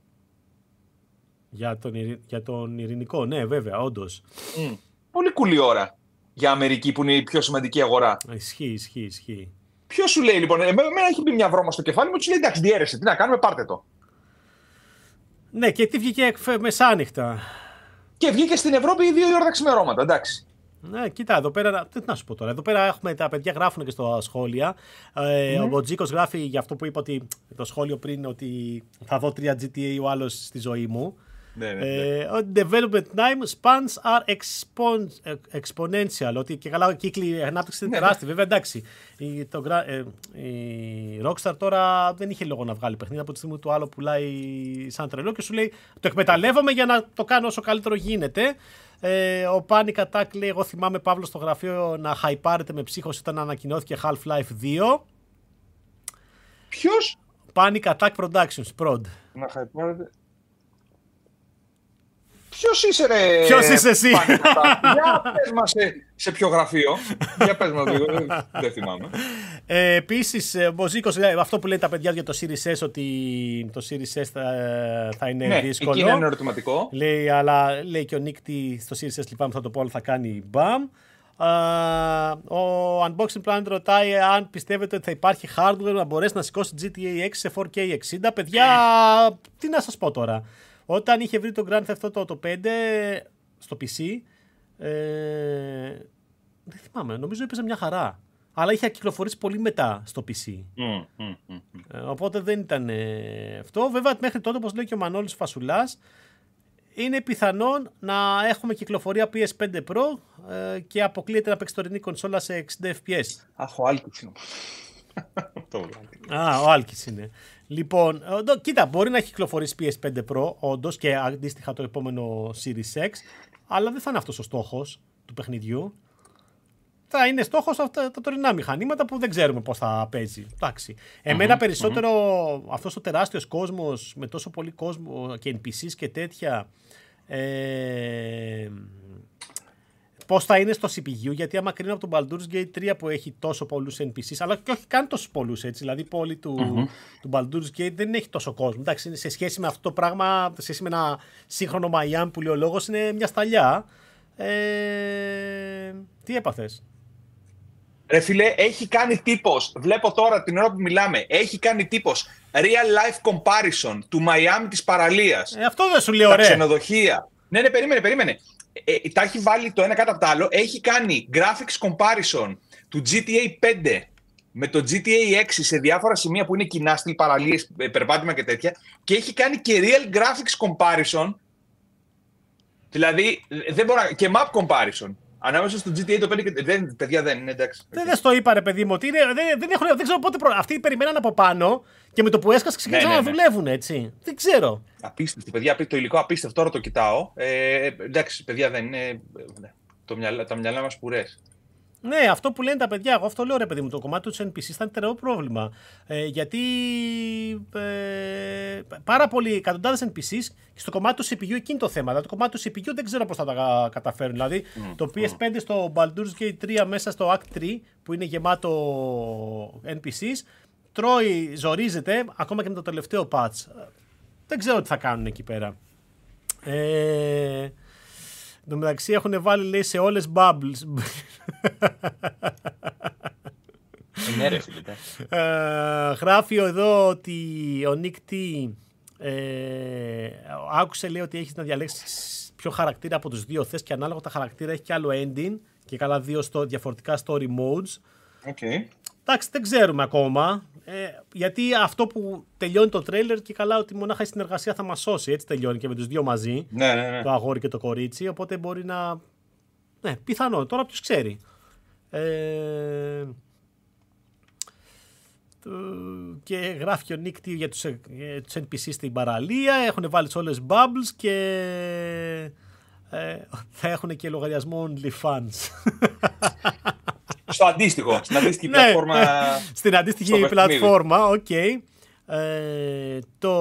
Για τον, για τον ειρηνικό, ναι βέβαια, όντως. Mm. Πολύ κουλή ώρα για Αμερική που είναι η πιο σημαντική αγορά. Ισχύει, ισχύει, ισχύει. Ποιος σου λέει λοιπόν, εμένα έχει μπει μια βρώμα στο κεφάλι μου, του λέει εντάξει διέρεσε, τι να κάνουμε, πάρτε το. Ναι και τι βγήκε μεσάνυχτα. Και βγήκε στην Ευρώπη δύο η ώρα τα ξημερώματα, εντάξει. Ναι, κοίτα, εδώ πέρα. Τι να σου πω τώρα. Εδώ πέρα έχουμε, τα παιδιά γράφουν και στα σχόλια. Ε, mm. Ο Μποτζίκος γράφει για αυτό που είπα ότι, το σχόλιο πριν, ότι θα δω τρία τζι τι έι ο άλλος στη ζωή μου. Ναι, ναι, ναι. Ε, development time spans are expon- exponential. Ότι και καλά, ο κύκλοι ανάπτυξη είναι τεράστιοι. Βέβαια, εντάξει. Η, το, ε, η Rockstar τώρα δεν είχε λόγο να βγάλει παιχνίδι. Από τη στιγμή που το άλλο πουλάει σαν τρελό και σου λέει το εκμεταλλεύομαι για να το κάνω όσο καλύτερο γίνεται. Ε, ο Πάνη Κατάκ λέει: εγώ θυμάμαι, Παύλο, στο γραφείο να χαϊπάρετε με ψύχος όταν ανακοινώθηκε Half-Life δύο. Ποιος? Πάνη Κατάκ Productions, Prod. Να χαϊπάρετε. Ποιος είσαι, ρε? Ποιος είσαι εσύ? Για πες μας σε, σε ποιο γραφείο. Για πες μας λίγο, δεν θυμάμαι. Ε, επίσης, ο Ζήκος, αυτό που λέει τα παιδιά για το Series S, ότι το Series S θα, θα είναι ναι, δύσκολο. Ναι, εκεί είναι ερωτηματικό. Λέει, αλλά λέει και ο Νίκτη στο Series S, λυπάμαι, θα το πω, αλλά θα κάνει μπαμ. Uh, ο Unboxing Planet ρωτάει αν πιστεύετε ότι θα υπάρχει hardware να μπορέσει να σηκώσει τζι τι έι έξι σε φορ κέι εξήντα. Παιδιά, τι να σας πω τώρα. Όταν είχε βρει το Grand Theft Auto πέντε στο πι σι, ε, δεν θυμάμαι, νομίζω έπαιζε μια χαρά. Αλλά είχε κυκλοφορήσει πολύ μετά στο πι σι. Mm, mm, mm. Ε, οπότε δεν ήταν ε, αυτό. Βέβαια, μέχρι τότε, όπως λέει και ο Μανώλης Φασουλάς, είναι πιθανόν να έχουμε κυκλοφορία πι ες φάιβ Pro ε, και αποκλείεται να παίξει τωρινή κονσόλα σε εξήντα φρέιμς περ σέκοντ. Αχ, ο Άλκης είναι. Α, ο Άλκης είναι. Λοιπόν, κοίτα, μπορεί να έχει κυκλοφορήσει πι ες φάιβ Pro, όντως, και αντίστοιχα το επόμενο Series X, αλλά δεν θα είναι αυτός ο στόχος του παιχνιδιού. Θα είναι στόχος αυτά τα τωρινά μηχανήματα που δεν ξέρουμε πώς θα παίζει. Εντάξει. Εμένα mm-hmm, περισσότερο mm-hmm. αυτός ο τεράστιος κόσμος, με τόσο πολύ κόσμο και εν πι σις και τέτοια, ε, πώς θα είναι στο σι πι γιου, γιατί άμα κρίνω από τον Baldur's Gate τρία που έχει τόσο πολλούς εν πι σις, αλλά και όχι καν τόσους πολλούς, έτσι. Δηλαδή η πόλη του, mm-hmm. του Baldur's Gate δεν έχει τόσο κόσμο. Εντάξει, σε σχέση με αυτό το πράγμα, σε σχέση με ένα σύγχρονο Miami που λέει ο λόγος, είναι μια σταλιά. Ε, τι έπαθες? Ρε φίλε, έχει κάνει τύπος. Βλέπω τώρα την ώρα που μιλάμε. Έχει κάνει τύπος real life comparison του Miami της παραλίας. Ε, αυτό δεν σου λέω, ρε. Τα ξενοδοχεία. Ναι, ναι, περίμενε, περίμενε. Ε, τα έχει βάλει το ένα κάτω από το άλλο. Έχει κάνει graphics comparison του τζι τι έι φάιβ με το τζι τι έι σιξ σε διάφορα σημεία που είναι κοινά, στυλ, παραλίες, περπάτημα και τέτοια. Και έχει κάνει και real graphics comparison. Δηλαδή, δεν μπορώ να... και map comparison. Ανάμεσα στο τζι τι έι το πέντε και... Δεν, παιδιά, δεν είναι, εντάξει. Δεν δε το είπα, ρε παιδί μου, ότι είναι, δεν, δεν, έχουν, δεν ξέρω πότε... Προ... Αυτοί περιμέναν από πάνω και με το που έσκασε ξεκίνησαν ναι, ναι, ναι. να δουλεύουν, έτσι. Δεν ξέρω. Απίστευτο, παιδιά, το υλικό απίστευτο, τώρα το κοιτάω. Ε, εντάξει, παιδιά, δεν είναι... Το μυαλά, τα μυαλά μας πουρές. Ναι, αυτό που λένε τα παιδιά, εγώ αυτό λέω, ρε παιδί μου, το κομμάτι του εν πι σι ήταν τεράστιο πρόβλημα. Ε, γιατί ε, πάρα πολλοί εκατοντάδες εν πι σις και στο κομμάτι του σι πι γιου εκείνη το θέμα. Δηλαδή το κομμάτι του σι πι γιου δεν ξέρω πώς θα τα καταφέρουν. Δηλαδή mm. το πι ες φάιβ στο Baldur's Gate τρία μέσα στο Act τρία που είναι γεμάτο εν πι σις τρώει, ζορίζεται ακόμα και με το τελευταίο patch. Δεν ξέρω τι θα κάνουν εκεί πέρα. Ε... Εν τω μεταξύ έχουν βάλει, λέει, σε όλες bubbles. Ναι, ρε φίλε. ε, γράφει εδώ ότι ο Νίκτη ε, άκουσε, λέει, ότι έχεις να διαλέξεις ποιο χαρακτήρα από τους δύο θες και ανάλογα τα χαρακτήρα έχει και άλλο ending και καλά δύο στο, διαφορετικά story modes. Okay. Εντάξει, δεν ξέρουμε ακόμα. Ε, γιατί αυτό που τελειώνει το τρέιλερ και καλά ότι μονάχα η συνεργασία θα μας σώσει. Έτσι τελειώνει και με τους δύο μαζί. Ναι, ναι, ναι. Το αγόρι και το κορίτσι. Οπότε μπορεί να... Ναι, πιθανό. Τώρα ποιος ξέρει. Ε... Και γράφει ο Νίκτη για τους, για τους εν πι σις στην παραλία. Έχουν βάλει σε όλες bubbles και... Ε, θα έχουν και λογαριασμό OnlyFans. Στο αντίστοιχο, στην αντίστοιχη πλατφόρμα. Στην αντίστοιχη πλατφόρμα, οκ. Okay. Ε, το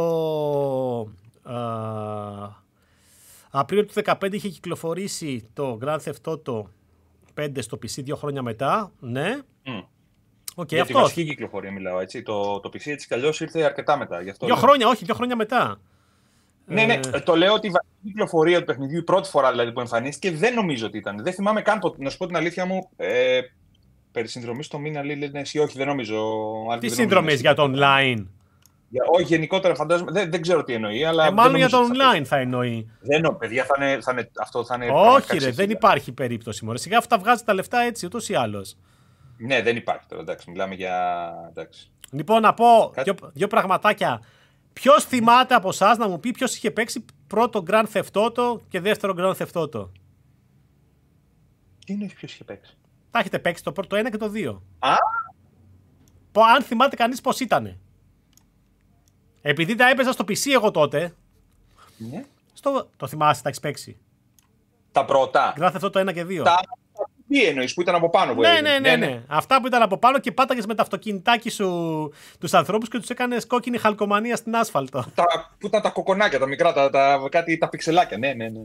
α, Απρίλιο του δύο χιλιάδες δεκαπέντε είχε κυκλοφορήσει το Grand Theft Auto πέντε στο πι σι δύο χρόνια μετά. Ναι. Mm. Okay, για τη βασική κυκλοφορία μιλάω, έτσι. Το, το πι σι έτσι κι αλλιώς ήρθε αρκετά μετά. Γι αυτό δύο λέω. χρόνια, όχι, δύο χρόνια μετά. Ναι, ναι, το λέω ότι η βασική κυκλοφορία του παιχνιδιού, η πρώτη φορά δηλαδή που εμφανίστηκε, δεν νομίζω ότι ήταν. Δεν θυμάμαι καν, να σου πω την αλήθεια μου, ε, περί συνδρομής το μήνα λέει, λένε εσύ, όχι, δεν νομίζω. Τι συνδρομής για το online? Όχι, γενικότερα φαντάζομαι. Δεν, δεν ξέρω τι εννοεί. Αλλά ε, μάλλον για το online θα εννοεί. Δεν εννοεί, παιδιά, θα είναι, θα είναι, αυτό θα είναι. Όχι, ρε, δεν υπάρχει περίπτωση. Μωρέ. Σιγά αυτά βγάζει τα λεφτά έτσι, ούτως ή άλλως. Ναι, δεν υπάρχει τώρα. Εντάξει, μιλάμε για. Εντάξει. Λοιπόν, να πω Κάτι... δύο, δύο πραγματάκια. Ποιος θυμάται από εσάς να μου πει ποιος είχε παίξει πρώτο Grand Theft Auto και δεύτερο Grand Theft Auto? Τι είναι ποιος είχε παίξει? Τα έχετε παίξει το πρώτο ένα και το δύο. Α! Αν θυμάται κανείς πώς ήτανε. Επειδή τα έπαιζα στο πι σι εγώ τότε. Ναι. Στο... Το θυμάσαι, τα έχεις παίξει? Τα πρώτα. Grand Theft Auto το ένα και δύο. Τα... Τι εννοείς, που ήταν από πάνω? Που ναι, ναι, ναι, ναι, ναι, ναι. Αυτά που ήταν από πάνω και πάταγες με τα αυτοκινητάκι σου τους ανθρώπους και τους έκανες κόκκινη χαλκομανία στην άσφαλτο. Τα, που ήταν τα κοκονάκια, τα μικρά, τα, τα, κάτι, τα πιξελάκια. Ναι, ναι, ναι.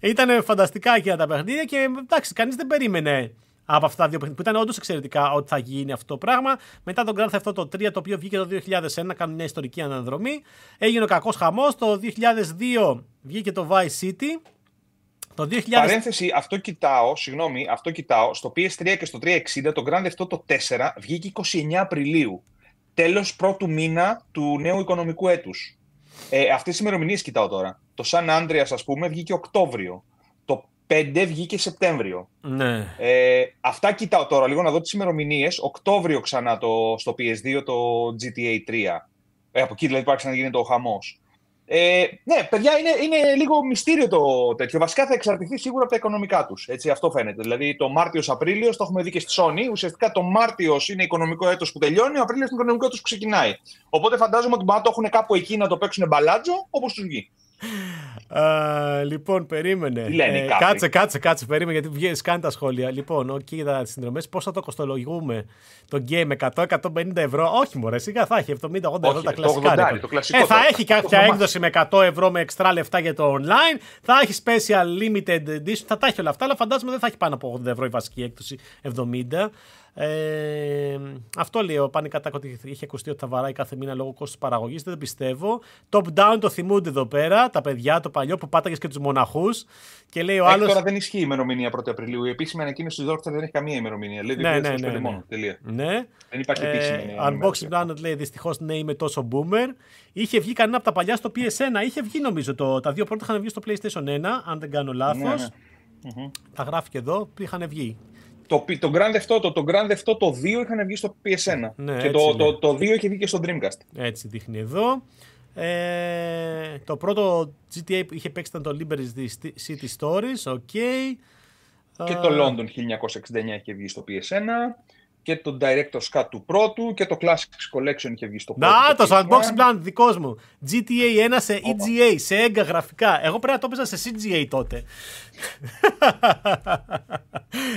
Ήτανε φανταστικά εκείνα τα παιχνίδια και εντάξει, κανείς δεν περίμενε από αυτά τα δύο παιχνίδια που ήταν όντως εξαιρετικά ότι θα γίνει αυτό το πράγμα. Μετά τον Grand Theft Auto τρία, το οποίο βγήκε το δύο χιλιάδες ένα, κάνουν μια ιστορική αναδρομή. Έγινε ο κακός χαμός. Το δύο χιλιάδες δύο βγήκε το Vice City. Το δύο χιλιάδες... Παρένθεση, αυτό κοιτάω, συγγνώμη, αυτό κοιτάω, στο πι ες θρι και στο τριακόσια εξήντα το Grand Theft Auto τέσσερα βγήκε είκοσι εννέα Απριλίου, τέλος πρώτου μήνα του νέου οικονομικού έτους. Ε, αυτές οι ημερομηνίες κοιτάω τώρα. Το San Andreas, ας πούμε, βγήκε Οκτώβριο, το πέντε βγήκε Σεπτέμβριο. Ναι. Ε, αυτά κοιτάω τώρα, λίγο να δω τις ημερομηνίες. Οκτώβριο ξανά το, στο πι ες δύο το τζι τι έι τρία, ε, από εκεί δηλαδή υπάρχει να γίνεται ο χαμός. Ε, ναι, παιδιά, είναι, είναι λίγο μυστήριο το τέτοιο. Βασικά θα εξαρτηθεί σίγουρα από τα οικονομικά τους. Έτσι, αυτό φαίνεται. Δηλαδή, το Μάρτιο-Απρίλιο το έχουμε δει και στη Sony. Ουσιαστικά το Μάρτιο είναι οικονομικό έτος που τελειώνει, ο Απρίλιο είναι οικονομικό έτος που ξεκινάει. Οπότε φαντάζομαι ότι μπορεί να το έχουν κάπου εκεί να το παίξουν μπαλάτζο όπως τους βγει. Uh, λοιπόν, περίμενε. Λένε, ε, κάτσε, κάτσε, κάτσε. Περίμενε γιατί βγαίνει, κάνει τα σχόλια. Λοιπόν, okay, για τα συνδρομές, πώς θα το κοστολογούμε το game? εκατό με εκατόν πενήντα ευρώ. Όχι, μωρέ, σιγά θα έχει εβδομήντα με ογδόντα ευρώ τα κλασικά. Το ογδόντα, το κλασικό, ε, θα τώρα, έχει κάποια έκδοση με εκατό ευρώ με εξτρά λεφτά για το online. Θα έχει special limited edition. Θα τα έχει όλα αυτά, αλλά φαντάζομαι δεν θα έχει πάνω από ογδόντα ευρώ η βασική έκδοση. εβδομήντα. Ε, αυτό λέει ο Πανικατάκο ότι είχε ακουστεί ότι θα βαράει κάθε μήνα λόγω κόστους παραγωγής. Δεν το πιστεύω. Top down το θυμούνται εδώ πέρα τα παιδιά, το παλιό που πάταγες και τους μοναχούς. Και λέει ο άλλος. Τώρα δεν ισχύει η ημερομηνία πρώτη Απριλίου. Η επίσημη ανακοίνωση του Rockstar δεν έχει καμία ημερομηνία. Λέει ναι, ναι, ναι, ναι, μόνο. Τελεία. Ναι. Δεν υπάρχει επίσημη. Ε, Unboxing Planet λέει δυστυχώς ναι, είμαι τόσο boomer. Είχε βγει κανένα από τα παλιά στο πι ες ένα. Είχε βγει νομίζω το, τα δύο πρώτα είχαν βγει στο PlayStation ένα, αν δεν κάνω λάθος. Ναι, ναι. Τα γράφει και εδώ, είχαν βγει. Το, το Grand Theft Auto, το Grand Theft Auto το δύο είχαν βγει στο πι ες ένα. Ναι, και το, το, το δύο είχε βγει και στο Dreamcast. Έτσι δείχνει εδώ. Ε, το πρώτο τζι τι έι που είχε παίξει ήταν το Liberty City Stories. Okay. Και uh... το London χίλια εννιακόσια εξήντα εννέα είχε βγει στο πι ες ένα. Και το Director's Cut του πρώτου. Και το Classics Collection είχε βγει στο πρώτο. Να, το Unboxing Plan δικός μου. τζι τι έι ένα σε ι τζι έι, oh, σε έγκα γραφικά. Εγώ πρέπει να το έπαιζα σε σι τζι έι τότε.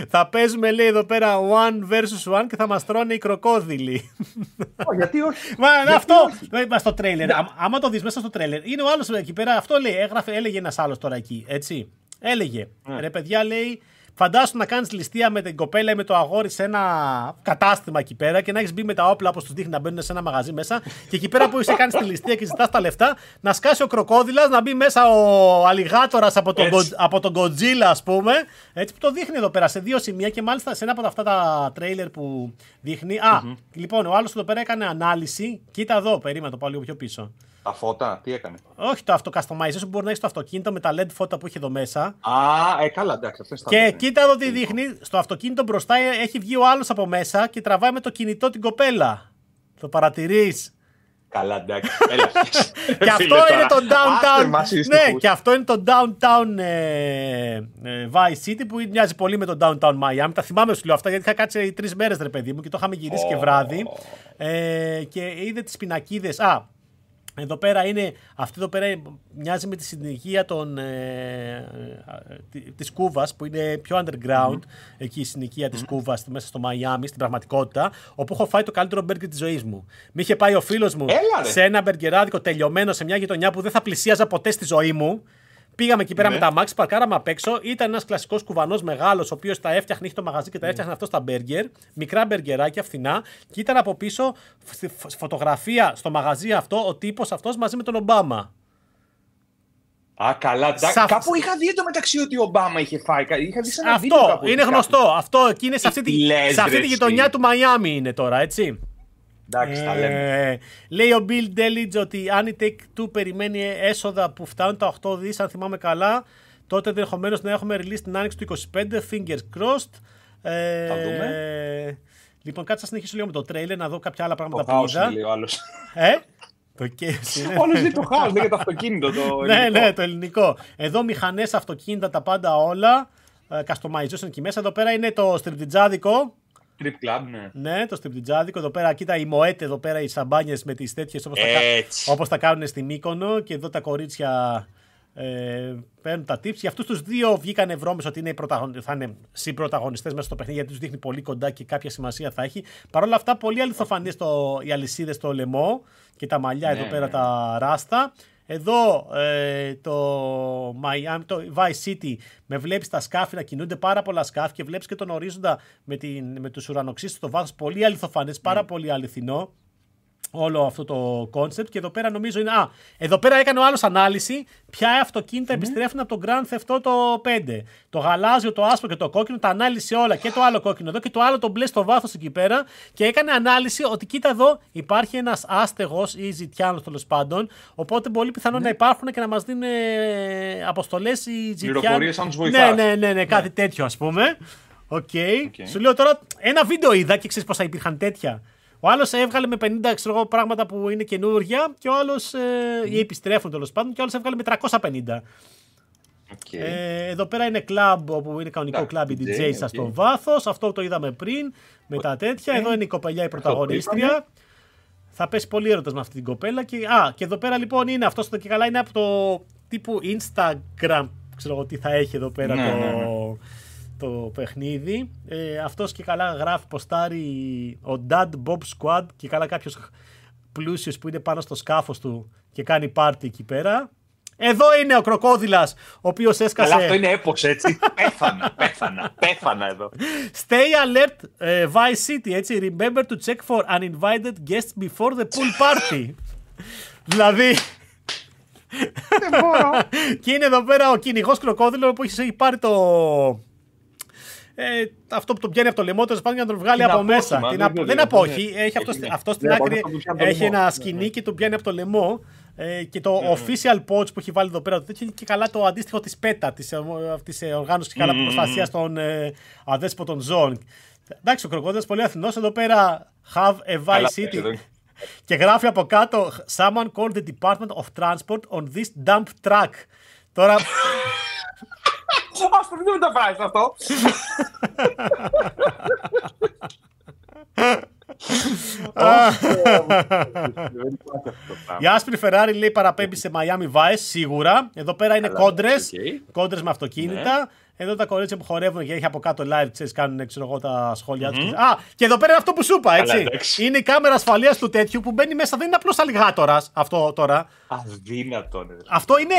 Θα παίζουμε, λέει εδώ πέρα, one versus one και θα μας τρώνε οι κροκόδιλοι. Oh, γιατί όχι. Μα γιατί αυτό. Όχι. Στο τρέιλερ. Yeah. Άμα το δεις μέσα στο τρέιλερ, είναι ο άλλος εκεί πέρα. Αυτό λέει. Έγραφε, έλεγε ένας άλλος τώρα εκεί. Έτσι. Έλεγε. Yeah. Ρε παιδιά, λέει. Φαντάσου να κάνεις ληστεία με την κοπέλα ή με το αγόρι σε ένα κατάστημα εκεί πέρα και να έχεις μπει με τα όπλα όπως τους δείχνει να μπαίνουν σε ένα μαγαζί μέσα. Και εκεί πέρα που είσαι κάνεις τη ληστεία και ζητάς τα λεφτά, να σκάσει ο κροκόδιλας, να μπει μέσα ο αλιγάτορας από τον, από τον Godzilla, ας πούμε. Έτσι που το δείχνει εδώ πέρα σε δύο σημεία και μάλιστα σε ένα από αυτά τα τρέιλερ που δείχνει. Α, mm-hmm. Λοιπόν, ο άλλος εδώ πέρα έκανε ανάλυση. Κοίτα εδώ, περίμενα το πάω λίγο πιο πίσω. Τα φώτα, τι έκανε? Όχι το αυτοκαστομάιζες, μπορεί να έχεις το αυτοκίνητο με τα ελ ι ντι φώτα που είχε εδώ μέσα. Α, ε, καλά, εντάξει, αυτές τα. Και ναι, κοίτα εδώ τι δείχνει, στο αυτοκίνητο μπροστά έχει βγει ο άλλος από μέσα και τραβάει με το κινητό την κοπέλα. Το παρατηρείς? Καλά, εντάξει, έλα. Και αυτό είναι το downtown. Ναι, και αυτό είναι το downtown ε, ε, Vice City που μοιάζει πολύ με το downtown Miami. Τα θυμάμαι σου λέω αυτά γιατί είχα κάτσει τρεις μέρες ρε παιδί μου και το είχαμε γυρίσει oh. και βράδυ. Ε, και είδε τις πινακίδες. Α, εδώ πέρα είναι, αυτή εδώ πέρα μοιάζει με τη συνοικία των, ε, της Κούβας που είναι πιο underground, mm-hmm. εκεί η συνοικία mm-hmm. της Κούβας μέσα στο Μαϊάμι, στην πραγματικότητα, όπου έχω φάει το καλύτερο μπέργκερ της ζωής μου. Μη είχε πάει ο φίλος μου Έλα, σε ένα μπεργκεράδικο τελειωμένο σε μια γειτονιά που δεν θα πλησίαζα ποτέ στη ζωή μου. Πήγαμε εκεί πέρα mm-hmm. με τα μάξι, παρκάραμε απ' έξω. Ήταν ένας κλασικός κουβανός μεγάλος, ο οποίος τα έφτιαχνε, είχε το μαγαζί και τα έφτιαχνε mm-hmm. αυτό στα μπέργκερ. Μικρά μπεργκεράκια, φθηνά. Και ήταν από πίσω φωτογραφία στο μαγαζί αυτό, ο τύπος αυτός μαζί με τον Ομπάμα. Α, καλά. Σα... Κάπου είχα δει το μεταξύ ότι ο Ομπάμα είχε φάει. Είχα δει σαν αυτό κάπου, είναι γνωστό. Κάπου. Αυτό εκεί είναι σε αυτή, τη... Λες, σε αυτή τη γειτονιά του Μαϊάμι είναι τώρα, έτσι. Εντάξει, τα λέμε. Λέει ο Bill Delage ότι αν η Take-Two περιμένει έσοδα που φτάνουν τα οκτώ δισεκατομμύρια, αν θυμάμαι καλά, τότε ενδεχομένως να έχουμε release την άνοιξη του είκοσι πέντε. Fingers crossed. Θα δούμε. Λοιπόν, κάτσε να συνεχίσω λίγο με το τρέιλερ, να δω κάποια άλλα πράγματα που είδα. Ε? Το όλος λέει το χάος, λέει και το αυτοκίνητο το ελληνικό. Ναι, ναι, το ελληνικό. Εδώ μηχανές, αυτοκίνητα, τα πάντα όλα. Customization εκεί μέσα. Εδώ πέρα είναι το στριπτιτζάδικο. Strip club, ναι. Ναι, το στριπτιτζάδικο. Εδώ πέρα, κοίτα, οι μοέτε, εδώ πέρα οι σαμπάνιες με τις τέτοιες όπως, όπως τα κάνουν στην Μύκονο. Και εδώ τα κορίτσια ε, παίρνουν τα tips. Για αυτούς τους δύο βγήκανε βρώμες ότι είναι πρωταγωνι... θα είναι συμπροταγωνιστές μέσα στο παιχνίδι, γιατί τους δείχνει πολύ κοντά και κάποια σημασία θα έχει. Παρ' όλα αυτά, πολύ αληθοφανή στο... οι αλυσίδες στο λαιμό και τα μαλλιά, ναι, εδώ πέρα, ναι, τα ράστα. Εδώ ε, το Miami, το Vice City, με βλέπεις τα σκάφη να κινούνται, πάρα πολλά σκάφη, και βλέπεις και τον ορίζοντα με, την, με τους ουρανοξύστες στο βάθος, πολύ αληθοφανές, πάρα mm. πολύ αληθινό όλο αυτό το concept. Και εδώ πέρα νομίζω είναι, α, εδώ πέρα έκανε ο άλλος ανάλυση ποια αυτοκίνητα mm. επιστρέφουν από τον Grand Theft Auto πέντε. Το γαλάζιο, το άσπρο και το κόκκινο, τα ανάλυσε όλα, και το άλλο κόκκινο εδώ και το άλλο το μπλε στο βάθος εκεί πέρα, και έκανε ανάλυση ότι κοίτα εδώ υπάρχει ένας άστεγος ή ζητιάνος, τέλος πάντων, οπότε πολύ πιθανόν mm. να υπάρχουν και να μας δίνουν αποστολές οι ζητιάνοι. Πληροφορίες αν τους βοηθάς. Ναι, ναι, ναι, ναι, κάτι yeah. τέτοιο ας πούμε. Okay. Okay. Σου λέω τώρα, ένα βίντεο είδα και ξέρεις πως θα υπήρχαν τέτοια. Ο άλλος έβγαλε με πενήντα ξέρω, πράγματα που είναι καινούργια, και ο άλλος ε, mm. ή επιστρέφουν τέλος πάντων, και ο άλλος έβγαλε με τριακόσια πενήντα. Okay. Ε, εδώ πέρα είναι club, όπου είναι κανονικό club, οι ντι τζέις okay. στο βάθος. Αυτό το είδαμε πριν, με τα τέτοια. Okay. Εδώ είναι η κοπελιά η πρωταγωνίστρια. Okay. Θα πέσει πολύ έρωτας με αυτή την κοπέλα. Και, α, και εδώ πέρα λοιπόν είναι αυτός και καλά είναι από το τύπου Instagram. Ξέρω εγώ τι θα έχει εδώ πέρα mm. το... Mm. το παιχνίδι. Ε, αυτός και καλά γράφει, ποστάρει ο Dad Bob Squad, και καλά κάποιος πλούσιος που είναι πάνω στο σκάφος του και κάνει πάρτι εκεί πέρα. Εδώ είναι ο Κροκόδιλας, ο οποίος έσκασε... Αλλά αυτό είναι έπος, έτσι. πέθανα, πέθανα, πέθανα εδώ. Stay alert, uh, Vice City, έτσι. Remember to check for uninvited guests before the pool party. Δηλαδή... Δεν μπορώ. Και είναι εδώ πέρα ο κυνηγός Κροκόδιλο που έχει πάρει το... Ε, αυτό που τον πιάνει από το λαιμό, τέλος πάντων, για να τον βγάλει από μέσα. Δεν απόχει. Έχει αυτό στην άκρη. Έχει ένα σκηνή και τον πιάνει από το λαιμό. Και το official pouch που έχει βάλει εδώ πέρα, και καλά το αντίστοιχο της πέτα, της οργάνωσης και καλά προστασίας των αδέσποτων ζώων. Εντάξει, ο Κροκόδιλας πολύ Αθηνός. Εδώ πέρα, have a Vice City. Και γράφει από κάτω, someone called the Department of Transport on this dump truck. Τώρα. Ας το μην το μεταφράσεις αυτό. Η άσπρη Φεράρι λέει παραπέμπει σε Miami Vice σίγουρα. Εδώ πέρα είναι κόντρες, κόντρες με αυτοκίνητα. Εδώ τα κορίτσια που χορεύουν και έχει από κάτω live, ξέρεις, κάνουν ξέρω εγώ τα σχόλια τους. Α, και εδώ πέρα είναι αυτό που σου είπα, έτσι. Είναι η κάμερα ασφαλείας του τέτοιου που μπαίνει μέσα. Δεν είναι απλώς αλιγάτορας αυτό τώρα. Αδύνατον. Αυτό είναι...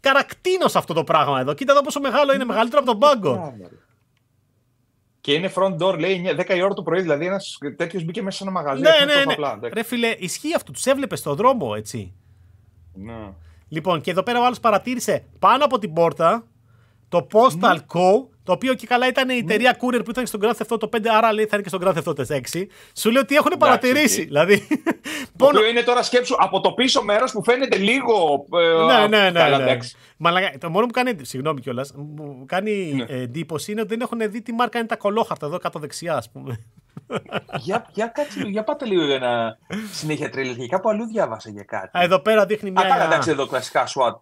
Καρακτίνος αυτό το πράγμα εδώ. Κοίτα εδώ πόσο μεγάλο είναι, μεγαλύτερο από τον πάγκο. Και είναι front door, λέει, δέκα η ώρα το πρωί. Δηλαδή ένας τέτοιος μπήκε μέσα σε ένα μαγαζί. Ναι, ναι, ναι. Απλά, ρε φίλε, ισχύει αυτό. Τους έβλεπες στον δρόμο, έτσι. Ναι. Λοιπόν, και εδώ πέρα ο άλλος παρατήρησε πάνω από την πόρτα το Postal mm. Co. Το οποίο και καλά ήταν η εταιρεία mm. Courier που ήταν στον Grand Theft Auto πέντε, άρα λέει θα είναι και στον Grand Theft Auto έξι. Σου λέει ότι έχουν παρατηρήσει. Δηλαδή, το οποίο είναι τώρα σκέψου από το πίσω μέρος που φαίνεται λίγο. Ναι, ναι, ναι. ναι, ναι. Μα, το μόνο που κάνει, συγγνώμη κιόλας, μου κάνει ναι. εντύπωση είναι ότι δεν έχουν δει τι μάρκα είναι τα κολόχαρτα εδώ κάτω δεξιά, ας πούμε. για, για, κάτσε, για πάτε λίγο για να συνέχεια τρελαθεί. Κάπου αλλού διάβασα για κάτι. Α, εδώ πέρα δείχνει μια. Α, εντάξει, εδώ κλασικά SWAT.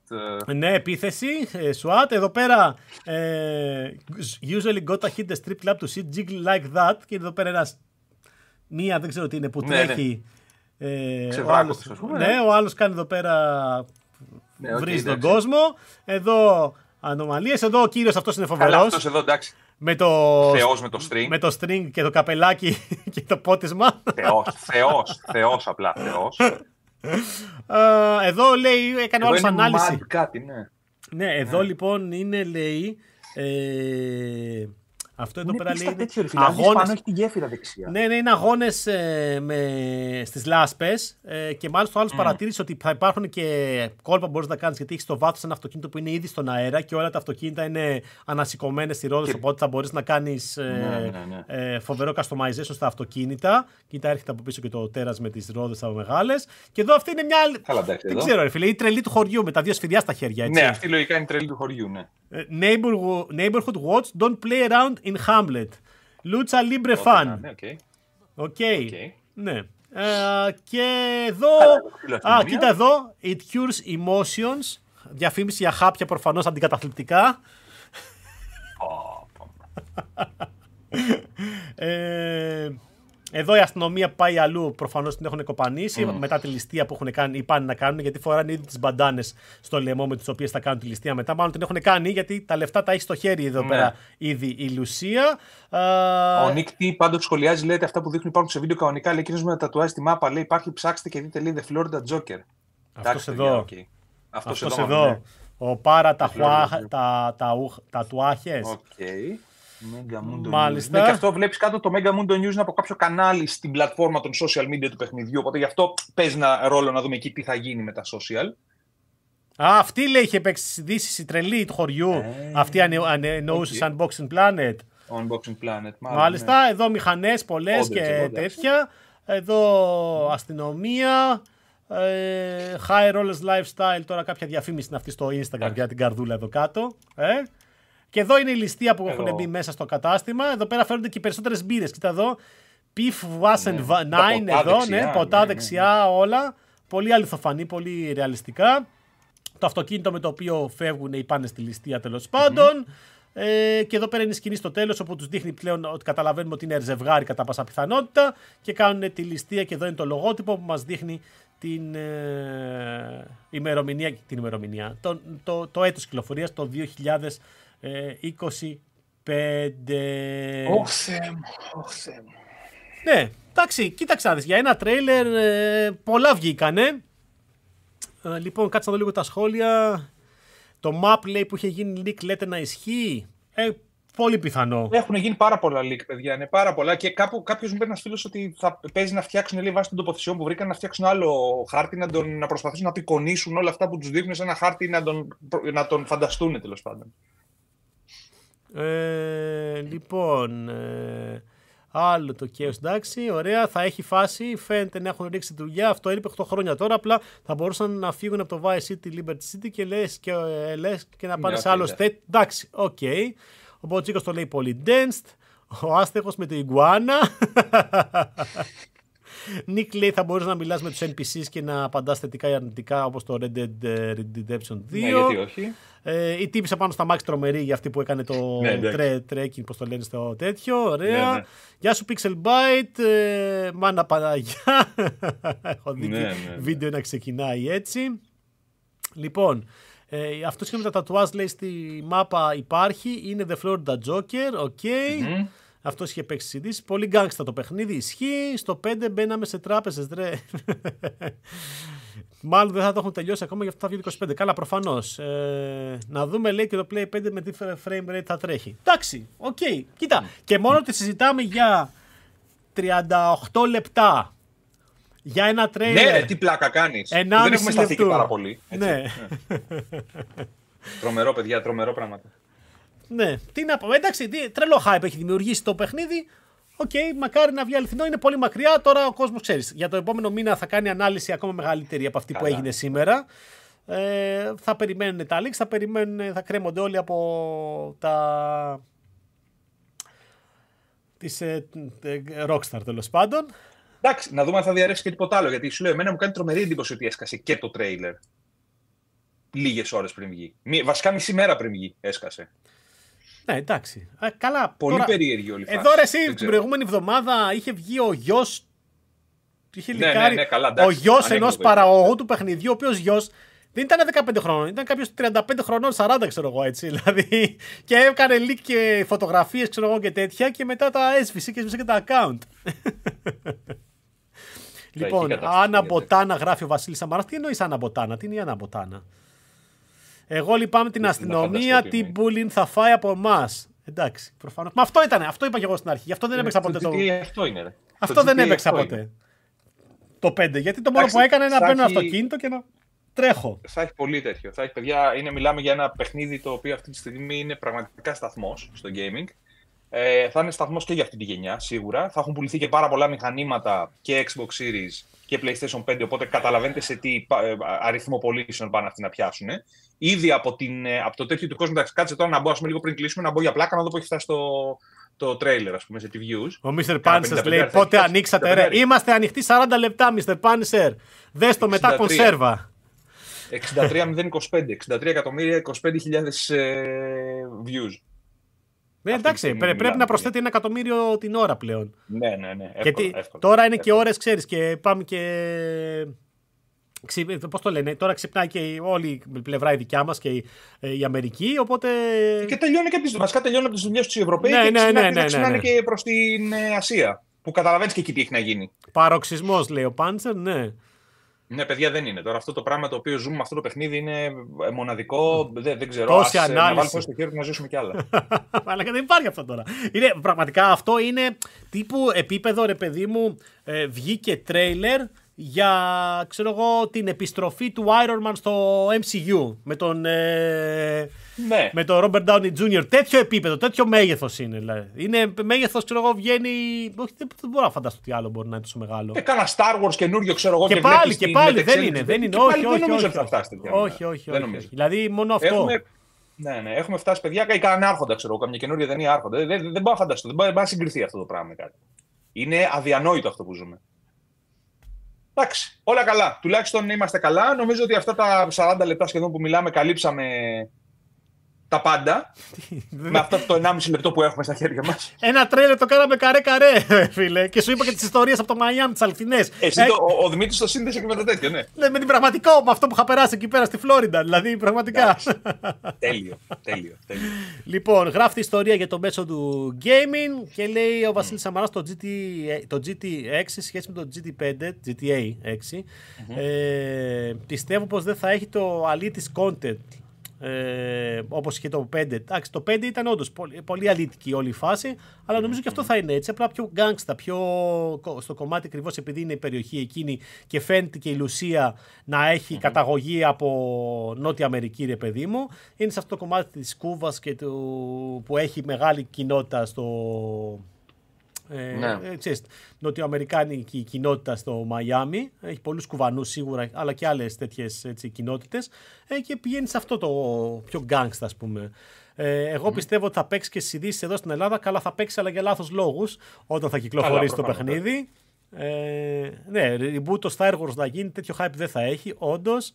Ναι, επίθεση, SWAT. Εδώ πέρα. Ε, usually gotta hit the strip club to see jiggle like that. Και εδώ πέρα ένας. Μία, δεν ξέρω τι είναι, που ναι, τρέχει. Ναι. Ε, Ξεβράκος, ας πούμε. Ναι, ναι, ο άλλος κάνει εδώ πέρα. Ναι, βρίζει okay, τον εντάξει. κόσμο. Εδώ ανομαλίες. Εδώ ο κύριος αυτός είναι φοβερός. Καλά, αυτός εδώ, εντάξει. Με το, θεός με το string. Με το string και το καπελάκι και το πότισμα. Θεός, θεός, θεός απλά, θεός. Εδώ λέει, έκανε εδώ όλους ανάλυση. Μάρ, κάτι, ναι. ναι, εδώ ναι. λοιπόν είναι λέει... Ε, Αυτό εδώ πέρα λέει. Τέτοιο, ρε, αγώνες... πάνω έχει τη γέφυρα δεξιά. Ναι, ναι, είναι αγώνες ε, με... στις λάσπες ε, και μάλιστα ο άλλος mm. παρατήρησε ότι θα υπάρχουν και κόλπα που μπορείς να κάνεις γιατί έχεις στο βάθος ένα αυτοκίνητο που είναι ήδη στον αέρα και όλα τα αυτοκίνητα είναι ανασηκωμένες οι ρόδες. Και... οπότε θα μπορείς να κάνεις ε, ναι, ναι, ναι. Ε, φοβερό customization στα αυτοκίνητα. Κοίτα, έρχεται από πίσω και το τέρας με τις ρόδες από μεγάλες. Και εδώ αυτή είναι μια άλλη. Δεν ξέρω, ρε φίλε, η τρελή του χωριού με τα δύο σφυριά στα χέρια. Έτσι. Ναι, αυτή λογικά είναι η τρελή του χωριού, ναι. Neighborhood watch, don't play around in Hamlet. Lucha Libre okay, Fan. Οκ. Ναι, okay. Okay. Okay. Ναι. Ε, και εδώ. Α, κοίτα εδώ. It cures emotions. Διαφήμιση για χάπια προφανώς αντικαταθλιπτικά. Oh. ε, εδώ η αστυνομία πάει αλλού. Προφανώς την έχουν κοπανίσει. Mm. Μετά τη ληστεία που έχουν κάνει ή πάνε να κάνουν. Γιατί φοράνε ήδη τις μπαντάνες στο λαιμό με τις οποίες θα κάνουν τη ληστεία μετά. Μάλλον την έχουν κάνει γιατί τα λεφτά τα έχει στο χέρι εδώ mm. πέρα ήδη η Λουσία. Ο Νίκτη πάντως σχολιάζει. Λέει αυτά που δείχνουν υπάρχουν σε βίντεο κανονικά. Λέει εκείνος με τα τατουάζ στη μάπα. Λέει υπάρχει ψάξτε και δείτε. Λέει The Florida Joker. Αυτός εδώ. Okay. Αυτός Αυτός εδώ. εδώ. Ο Πάρα τα, τα, τα, τα τουάχες. Okay. Μάλιστα. Ναι, και αυτό βλέπεις κάτω το Mega Mundo News είναι από κάποιο κανάλι στην πλατφόρμα των social media του παιχνιδιού. Οπότε γι' αυτό παίζει ένα ρόλο να δούμε εκεί τι θα γίνει με τα social. Α, αυτή λέει είχε παίξει τις ειδήσεις η τρελή του χωριού. Ε, αυτή εννοούσε okay. Unboxing Planet. Unboxing Planet, μάλλον, μάλιστα. Ναι. Εδώ μηχανές πολλές όντως, και όντως. τέτοια. Εδώ mm. αστυνομία. Ε, high rollers lifestyle. Τώρα κάποια διαφήμιση είναι αυτή στο Instagram για την καρδούλα εδώ κάτω. Ε. Και εδώ είναι η ληστεία που έχουν μπει μέσα στο κατάστημα. Εδώ πέρα φέρνονται και οι περισσότερες μπύρες. Κοίτα εδώ. Πιφ, Βάσεν, Νάιν εδώ. Δεξιά, ναι, ποτά ναι, ναι. δεξιά όλα. Πολύ αληθοφανή, πολύ ρεαλιστικά. Το αυτοκίνητο με το οποίο φεύγουν ή πάνε στη ληστεία τέλος πάντων. Mm-hmm. Ε, και εδώ πέρα είναι η σκηνή στο τέλος όπου τους δείχνει πλέον ότι καταλαβαίνουμε ότι είναι ζευγάρι κατά πάσα πιθανότητα. Και κάνουν τη ληστεία και εδώ είναι το λογότυπο που μας δείχνει την ε, ημερομηνία. Την ημερομηνία το, το, το έτος κυκλοφορίας το δύο χιλιάδες είκοσι πέντε. Ωχθέ μου, ωχθέ μου. Ναι, εντάξει, κοίταξε να δεις. Για ένα τρέιλερ ε, πολλά βγήκανε. Ε, λοιπόν, κάτσε να δω λίγο τα σχόλια. Το map λέει που είχε γίνει leak λέτε να ισχύει. Ε, πολύ πιθανό. Έχουν γίνει πάρα πολλά leak, παιδιά. Είναι πάρα πολλά. Και κάπου κάποιος μου πήρε ένα φίλο ότι θα παίζει να φτιάξουν λέει, βάσει των τοποθεσιών που βρήκαν να φτιάξουν άλλο χάρτη, να, τον, να προσπαθήσουν να απεικονίσουν όλα αυτά που τους δείχνουν σε ένα χάρτη να τον, να τον φανταστούν τέλος πάντων. Ε, λοιπόν, ε, άλλο το Chaos, εντάξει, ωραία, θα έχει φάση, φαίνεται να έχουν ρίξει δουλειά, αυτό έλειπε οκτώ χρόνια τώρα, απλά θα μπορούσαν να φύγουν από το Vice City, Liberty City και λες και, ε, λες και να πάνε yeah, σε άλλο yeah. state, εντάξει, οκ. Okay. Ο Μποτσίκος το λέει πολύ danced, ο Άστεχος με την Ιγκουάνα. Νίκ λέει θα μπορείς να μιλάς με τους εν πι σις και να απαντάς θετικά ή αρνητικά όπως το Red Dead Redemption δύο. Ναι, γιατί όχι. Ε, η τύπησα πάνω στα Max τρομερή για αυτή που έκανε το ναι, τρέ, τρέκινγκ, πώς το λένε στο τέτοιο. Ωραία. Ναι, ναι. Γεια σου Pixel Byte. Ε, μάνα Παναγιά. Έχω δει ναι, ναι, ναι. βίντεο να ξεκινάει έτσι. Λοιπόν, ε, αυτό και με τα τατουάζ λέει στη μάπα υπάρχει. Είναι The Florida Joker. Οκ. Okay. Mm-hmm. Αυτό είχε παίξει συντήσεις. Πολύ γκάγκστα το παιχνίδι. Ισχύει. Στο πέντε μπαίναμε σε τράπεζες, ρε. Μάλλον δεν θα το έχουν τελειώσει ακόμα, γι' αυτό θα βγει είκοσι πέντε. Καλά, προφανώς. Ε, να δούμε, λέει, και το Play πέντε με τι frame rate θα τρέχει. Εντάξει, οκ. Okay. Κοίτα. Και μόνο ότι συζητάμε για τριάντα οκτώ λεπτά για ένα τρέιλερ. Ναι, ρε, τι πλάκα κάνεις. Δεν έχουμε σταθεί και πάρα πολύ. Έτσι. Ναι. Τρομερό, παιδιά, τρομερό πράγματα. Ναι, τι να πω. Εντάξει, τι, τρελό hype έχει δημιουργήσει το παιχνίδι. Οκ, okay, μακάρι να βγει αληθινό. Είναι πολύ μακριά. Τώρα ο κόσμος ξέρει. Για το επόμενο μήνα θα κάνει ανάλυση ακόμα μεγαλύτερη από αυτή Καλά. που έγινε σήμερα. Ε, θα περιμένουν τα leaks, θα, περιμένουν, θα κρέμονται όλοι από τα. Τις ε, ε, Rockstar τέλος πάντων. Εντάξει, να δούμε αν θα διαρρεύσει και τίποτα άλλο. Γιατί σου λέω, εμένα μου κάνει τρομερή εντύπωση ότι έσκασε και το τρέιλερ. Λίγες ώρες πριν βγει. Βασικά μισή μέρα πριν βγει έσκασε. Ναι, εντάξει. Α, καλά. Πολύ τώρα... περίεργη όλη φάση. Εδώ ρε εσύ την προηγούμενη εβδομάδα είχε βγει ο γιος. Είχε ναι, λικάρει. Ναι, ναι, καλά, εντάξει, ο γιος ενός παραγωγού του παιχνιδιού, ο οποίος γιος δεν ήταν δεκαπέντε χρόνων, ήταν κάποιος τριάντα πέντε χρονών, σαράντα ξέρω εγώ έτσι. Δηλαδή. Και έκανε leak και φωτογραφίες ξέρω εγώ και τέτοια και μετά τα έσβησε και έσβησε και τα account. Λοιπόν, Άννα Μποτάνα γράφει ο Βασίλης Σαμαράς. Τι εννοείς Άννα Μποτάνα, τι είναι η Άννα Μποτάνα. Εγώ λυπάμαι την αστυνομία, τι bullying θα φάει από εμάς. Εντάξει, προφανώς. Μα αυτό ήταν, αυτό είπα και εγώ στην αρχή. Γι' αυτό δεν έπαιξα ποτέ το. Αυτό είναι. Αυτό δεν έπαιξα ποτέ. Το πέντε. Γιατί το μόνο που έκανε είναι να παίρνω αυτοκίνητο και να τρέχω. Θα έχει πολύ τέτοιο. Θα έχει, παιδιά, είναι, μιλάμε για ένα παιχνίδι το οποίο αυτή τη στιγμή είναι πραγματικά σταθμός στο gaming. Ε, θα είναι σταθμός και για αυτή τη γενιά σίγουρα. Θα έχουν πουληθεί και πάρα πολλά μηχανήματα και Xbox Series και PlayStation πέντε. Οπότε καταλαβαίνετε σε τι αριθμό πωλήσεων πάνε αυτοί να πιάσουν. Ε. Ήδη από, την, από το τέτοιο του κόσμου. Εντάξει, κάτσε τώρα να μπω, ας πούμε, λίγο πριν κλείσουμε, να μπω για πλάκα να δω που έχει φτάσει το, το trailer, ας πούμε, σε τι views. Ο μίστερ Πάνσερ λέει: πότε ανοίξατε, ρε. Είμαστε ανοιχτοί σαράντα λεπτά, μίστερ Πάνσερ. Δες το μετά κονσέρβα. εξήντα τρία χιλιάδες είκοσι πέντε, εξήντα τρία εκατομμύρια είκοσι πέντε χιλιάδες views. Ναι, εντάξει, πρέπει να προσθέτει ένα εκατομμύριο την ώρα πλέον. Ναι, ναι, ναι. Εύκολα, γιατί εύκολα, τώρα είναι εύκολα. Και ώρες, ξέρεις, και πάμε και. Πώς το λένε, τώρα ξυπνάει και όλη η πλευρά η δικιά μας και η Αμερική. Οπότε. Και τελειώνει και τις βασικά τελειώνει από τις δουλειές τους οι Ευρωπαίοι. Ναι, και ναι, ξυπνά, ναι, ναι, ξυπνά, ναι, ναι, και προς την Ασία. Που καταλαβαίνεις και εκεί τι έχει να γίνει. Παροξισμός, λέει ο Πάντσερ, ναι. Ναι, παιδιά, δεν είναι τώρα. Αυτό το πράγμα το οποίο ζούμε, αυτό το παιχνίδι είναι μοναδικό. Δεν, δεν ξέρω. Τόση ας, ανάλυση. Να βάλουμε στο χέρι να ζήσουμε κι άλλα. Αλλά δεν υπάρχει αυτό τώρα. Είναι, πραγματικά αυτό είναι τύπου επίπεδο, ρε παιδί μου, ε, βγήκε τρέιλερ για, ξέρω εγώ, την επιστροφή του Iron Man στο εμ σι γιου με τον, ε, ναι, με τον Robert Downey τζούνιορ. Τέτοιο επίπεδο, τέτοιο μέγεθος είναι. Δηλαδή. Είναι μέγεθος, ξέρω εγώ, βγαίνει. Όχι, δεν μπορώ να φανταστώ τι άλλο μπορεί να είναι τόσο μεγάλο. Και κάνα Star Wars καινούριο, ξέρω εγώ, και, και πάλι, και πάλι δεν είναι. Δεν είναι, όχι, όχι, όχι. Δεν νομίζω ότι θα φτάσει. Όχι, όχι, όχι. Δηλαδή μόνο αυτό. Έχουμε... Ναι, ναι, έχουμε φτάσει, παιδιά, ή κανένα άρχοντα, ξέρω εγώ, καμιά καινούργια δεν είναι άρχοντα. Δεν, δεν, δεν μπορώ να φανταστώ, δεν μπορεί να συγκριθεί αυτό το πράγμα με κάτι. Είναι αδιανόητο αυτό που ζούμε. Εντάξει, όλα καλά. Τουλάχιστον είμαστε καλά. Νομίζω ότι αυτά τα σαράντα λεπτά σχεδόν που μιλάμε καλύψαμε τα πάντα. Με αυτό το ενάμιση λεπτό που έχουμε στα χέρια μας. Ένα τρέλε το κάναμε καρέ-καρέ, φίλε. Και σου είπα και τις ιστορίες από το Μαϊάμι, τις αληθινές. Εσύ, ε... το, ο, ο Δημήτρης το σύνδεσε και με το τέτοιο, ναι. Ναι, με την πραγματικό, με αυτό που είχα περάσει εκεί πέρα στη Φλόριντα. Δηλαδή, πραγματικά. τέλειο, τέλειο, τέλειο. Λοιπόν, γράφει ιστορία για το μέσο του gaming και λέει ο Βασίλης mm. Σαμαράς το, το τζι τι έξι σε σχέση με το τζι τι πέντε, τζι τι έι έξι. Mm-hmm. Ε, πιστεύω πως δεν θα έχει το αλήτης content. Ε, όπως και το πέντε. Εντάξει, το πέντε ήταν όντως πολύ, πολύ αλήτικη όλη η φάση, αλλά νομίζω και αυτό θα είναι έτσι. Απλά πιο γκάγκστα, πιο στο κομμάτι ακριβώς επειδή είναι η περιοχή εκείνη και φαίνεται και η Λουσία να έχει καταγωγή από Νότια Αμερική, ρε παιδί μου. Είναι σε αυτό το κομμάτι της Κούβας και του, που έχει μεγάλη κοινότητα στο. Ε, ναι. ε, ξέρεις, νοτιοαμερικάνικη κοινότητα στο Μαϊάμι. Έχει πολλούς Κουβανούς σίγουρα, αλλά και άλλες τέτοιες έτσι, κοινότητες. Ε, και πηγαίνει σε αυτό το πιο γκάγκστα, ας πούμε. Ε, εγώ mm. πιστεύω ότι θα παίξει και στις ειδήσεις εδώ στην Ελλάδα. Καλά, θα παίξει, αλλά για λάθος λόγους όταν θα κυκλοφορήσει το παιχνίδι. Ε, ναι, reboot Star Wars να γίνει, τέτοιο hype δεν θα έχει, όντως.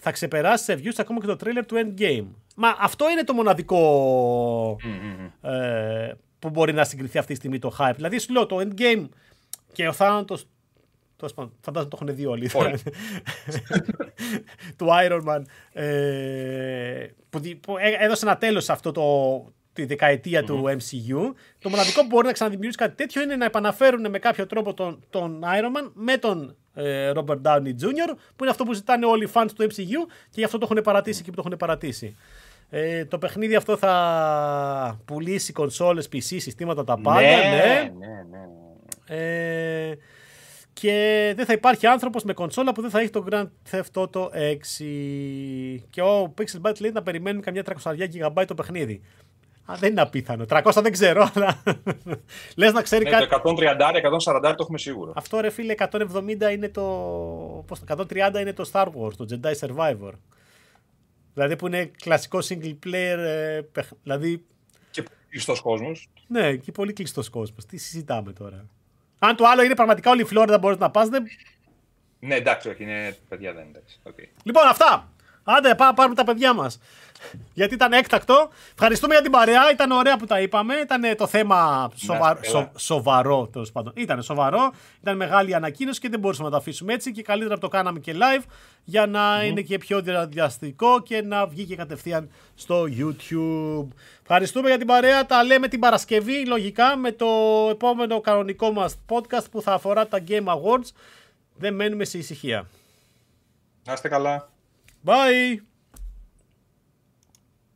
Θα ξεπεράσει σε views ακόμα και το trailer του Endgame. Μα αυτό είναι το μοναδικό. Mm-hmm. Ε, που μπορεί να συγκριθεί αυτή τη στιγμή το hype. Δηλαδή, σου λέω, το Endgame και ο θάνατος. Φαντάζομαι το έχουν δει όλοι. Του Iron Man. Ε, που, που έδωσε ένα τέλος σε αυτό το, τη δεκαετία mm-hmm. του εμ σι γιου. Το μοναδικό που μπορεί να ξαναδημιουργήσει κάτι τέτοιο είναι να επαναφέρουν με κάποιο τρόπο τον, τον Iron Man με τον ε, Robert Downey τζούνιορ, που είναι αυτό που ζητάνε όλοι οι fans του εμ σι γιου και γι' αυτό το έχουν παρατήσει εκεί που το έχουν παρατήσει. Ε, το παιχνίδι αυτό θα πουλήσει κονσόλες, πι σι, συστήματα, τα πάντα. Ναι, ναι, ναι, ναι. Ε, και δεν θα υπάρχει άνθρωπος με κονσόλα που δεν θα έχει το Grand Theft Auto έξι. Και ο Pixel Byte λέει να περιμένουμε καμιά τριακόσια γιγαμπάιτ το παιχνίδι. Α, δεν είναι απίθανο. τριακόσια δεν ξέρω, αλλά λες να ξέρει ναι, κάτι. Το εκατόν τριάντα, εκατόν σαράντα το έχουμε σίγουρο. Αυτό ρε φίλε, εκατόν εβδομήντα είναι το. Πώς, εκατόν τριάντα είναι το Star Wars, το Jedi Survivor. Δηλαδή που είναι κλασικό single player, δηλαδή... Και κλειστός κόσμος. Ναι, και πολύ κλειστός κόσμος. Τι συζητάμε τώρα. Αν το άλλο είναι πραγματικά όλη η Φλόριντα μπορείς να πας, δεν... Ναι, εντάξει, όχι, είναι παιδιά, δεν είναι εντάξει. Λοιπόν, αυτά. Άντε, πάμε, πάρουμε τα παιδιά μας. Γιατί ήταν έκτακτο. Ευχαριστούμε για την παρέα. Ήταν ωραία που τα είπαμε. Ήταν το θέμα σοβα... σο... σοβαρό, τέλος πάντων. Ήταν σοβαρό. Ήταν μεγάλη ανακοίνωση και δεν μπορούσαμε να τα αφήσουμε έτσι. Και καλύτερα που το κάναμε και live για να mm. είναι και πιο διαδραστικό και να βγει και κατευθείαν στο YouTube. Ευχαριστούμε για την παρέα. Τα λέμε την Παρασκευή, λογικά, με το επόμενο κανονικό μας podcast που θα αφορά τα Game Awards. Δεν μένουμε σε ησυχία. Να είστε καλά. Bye.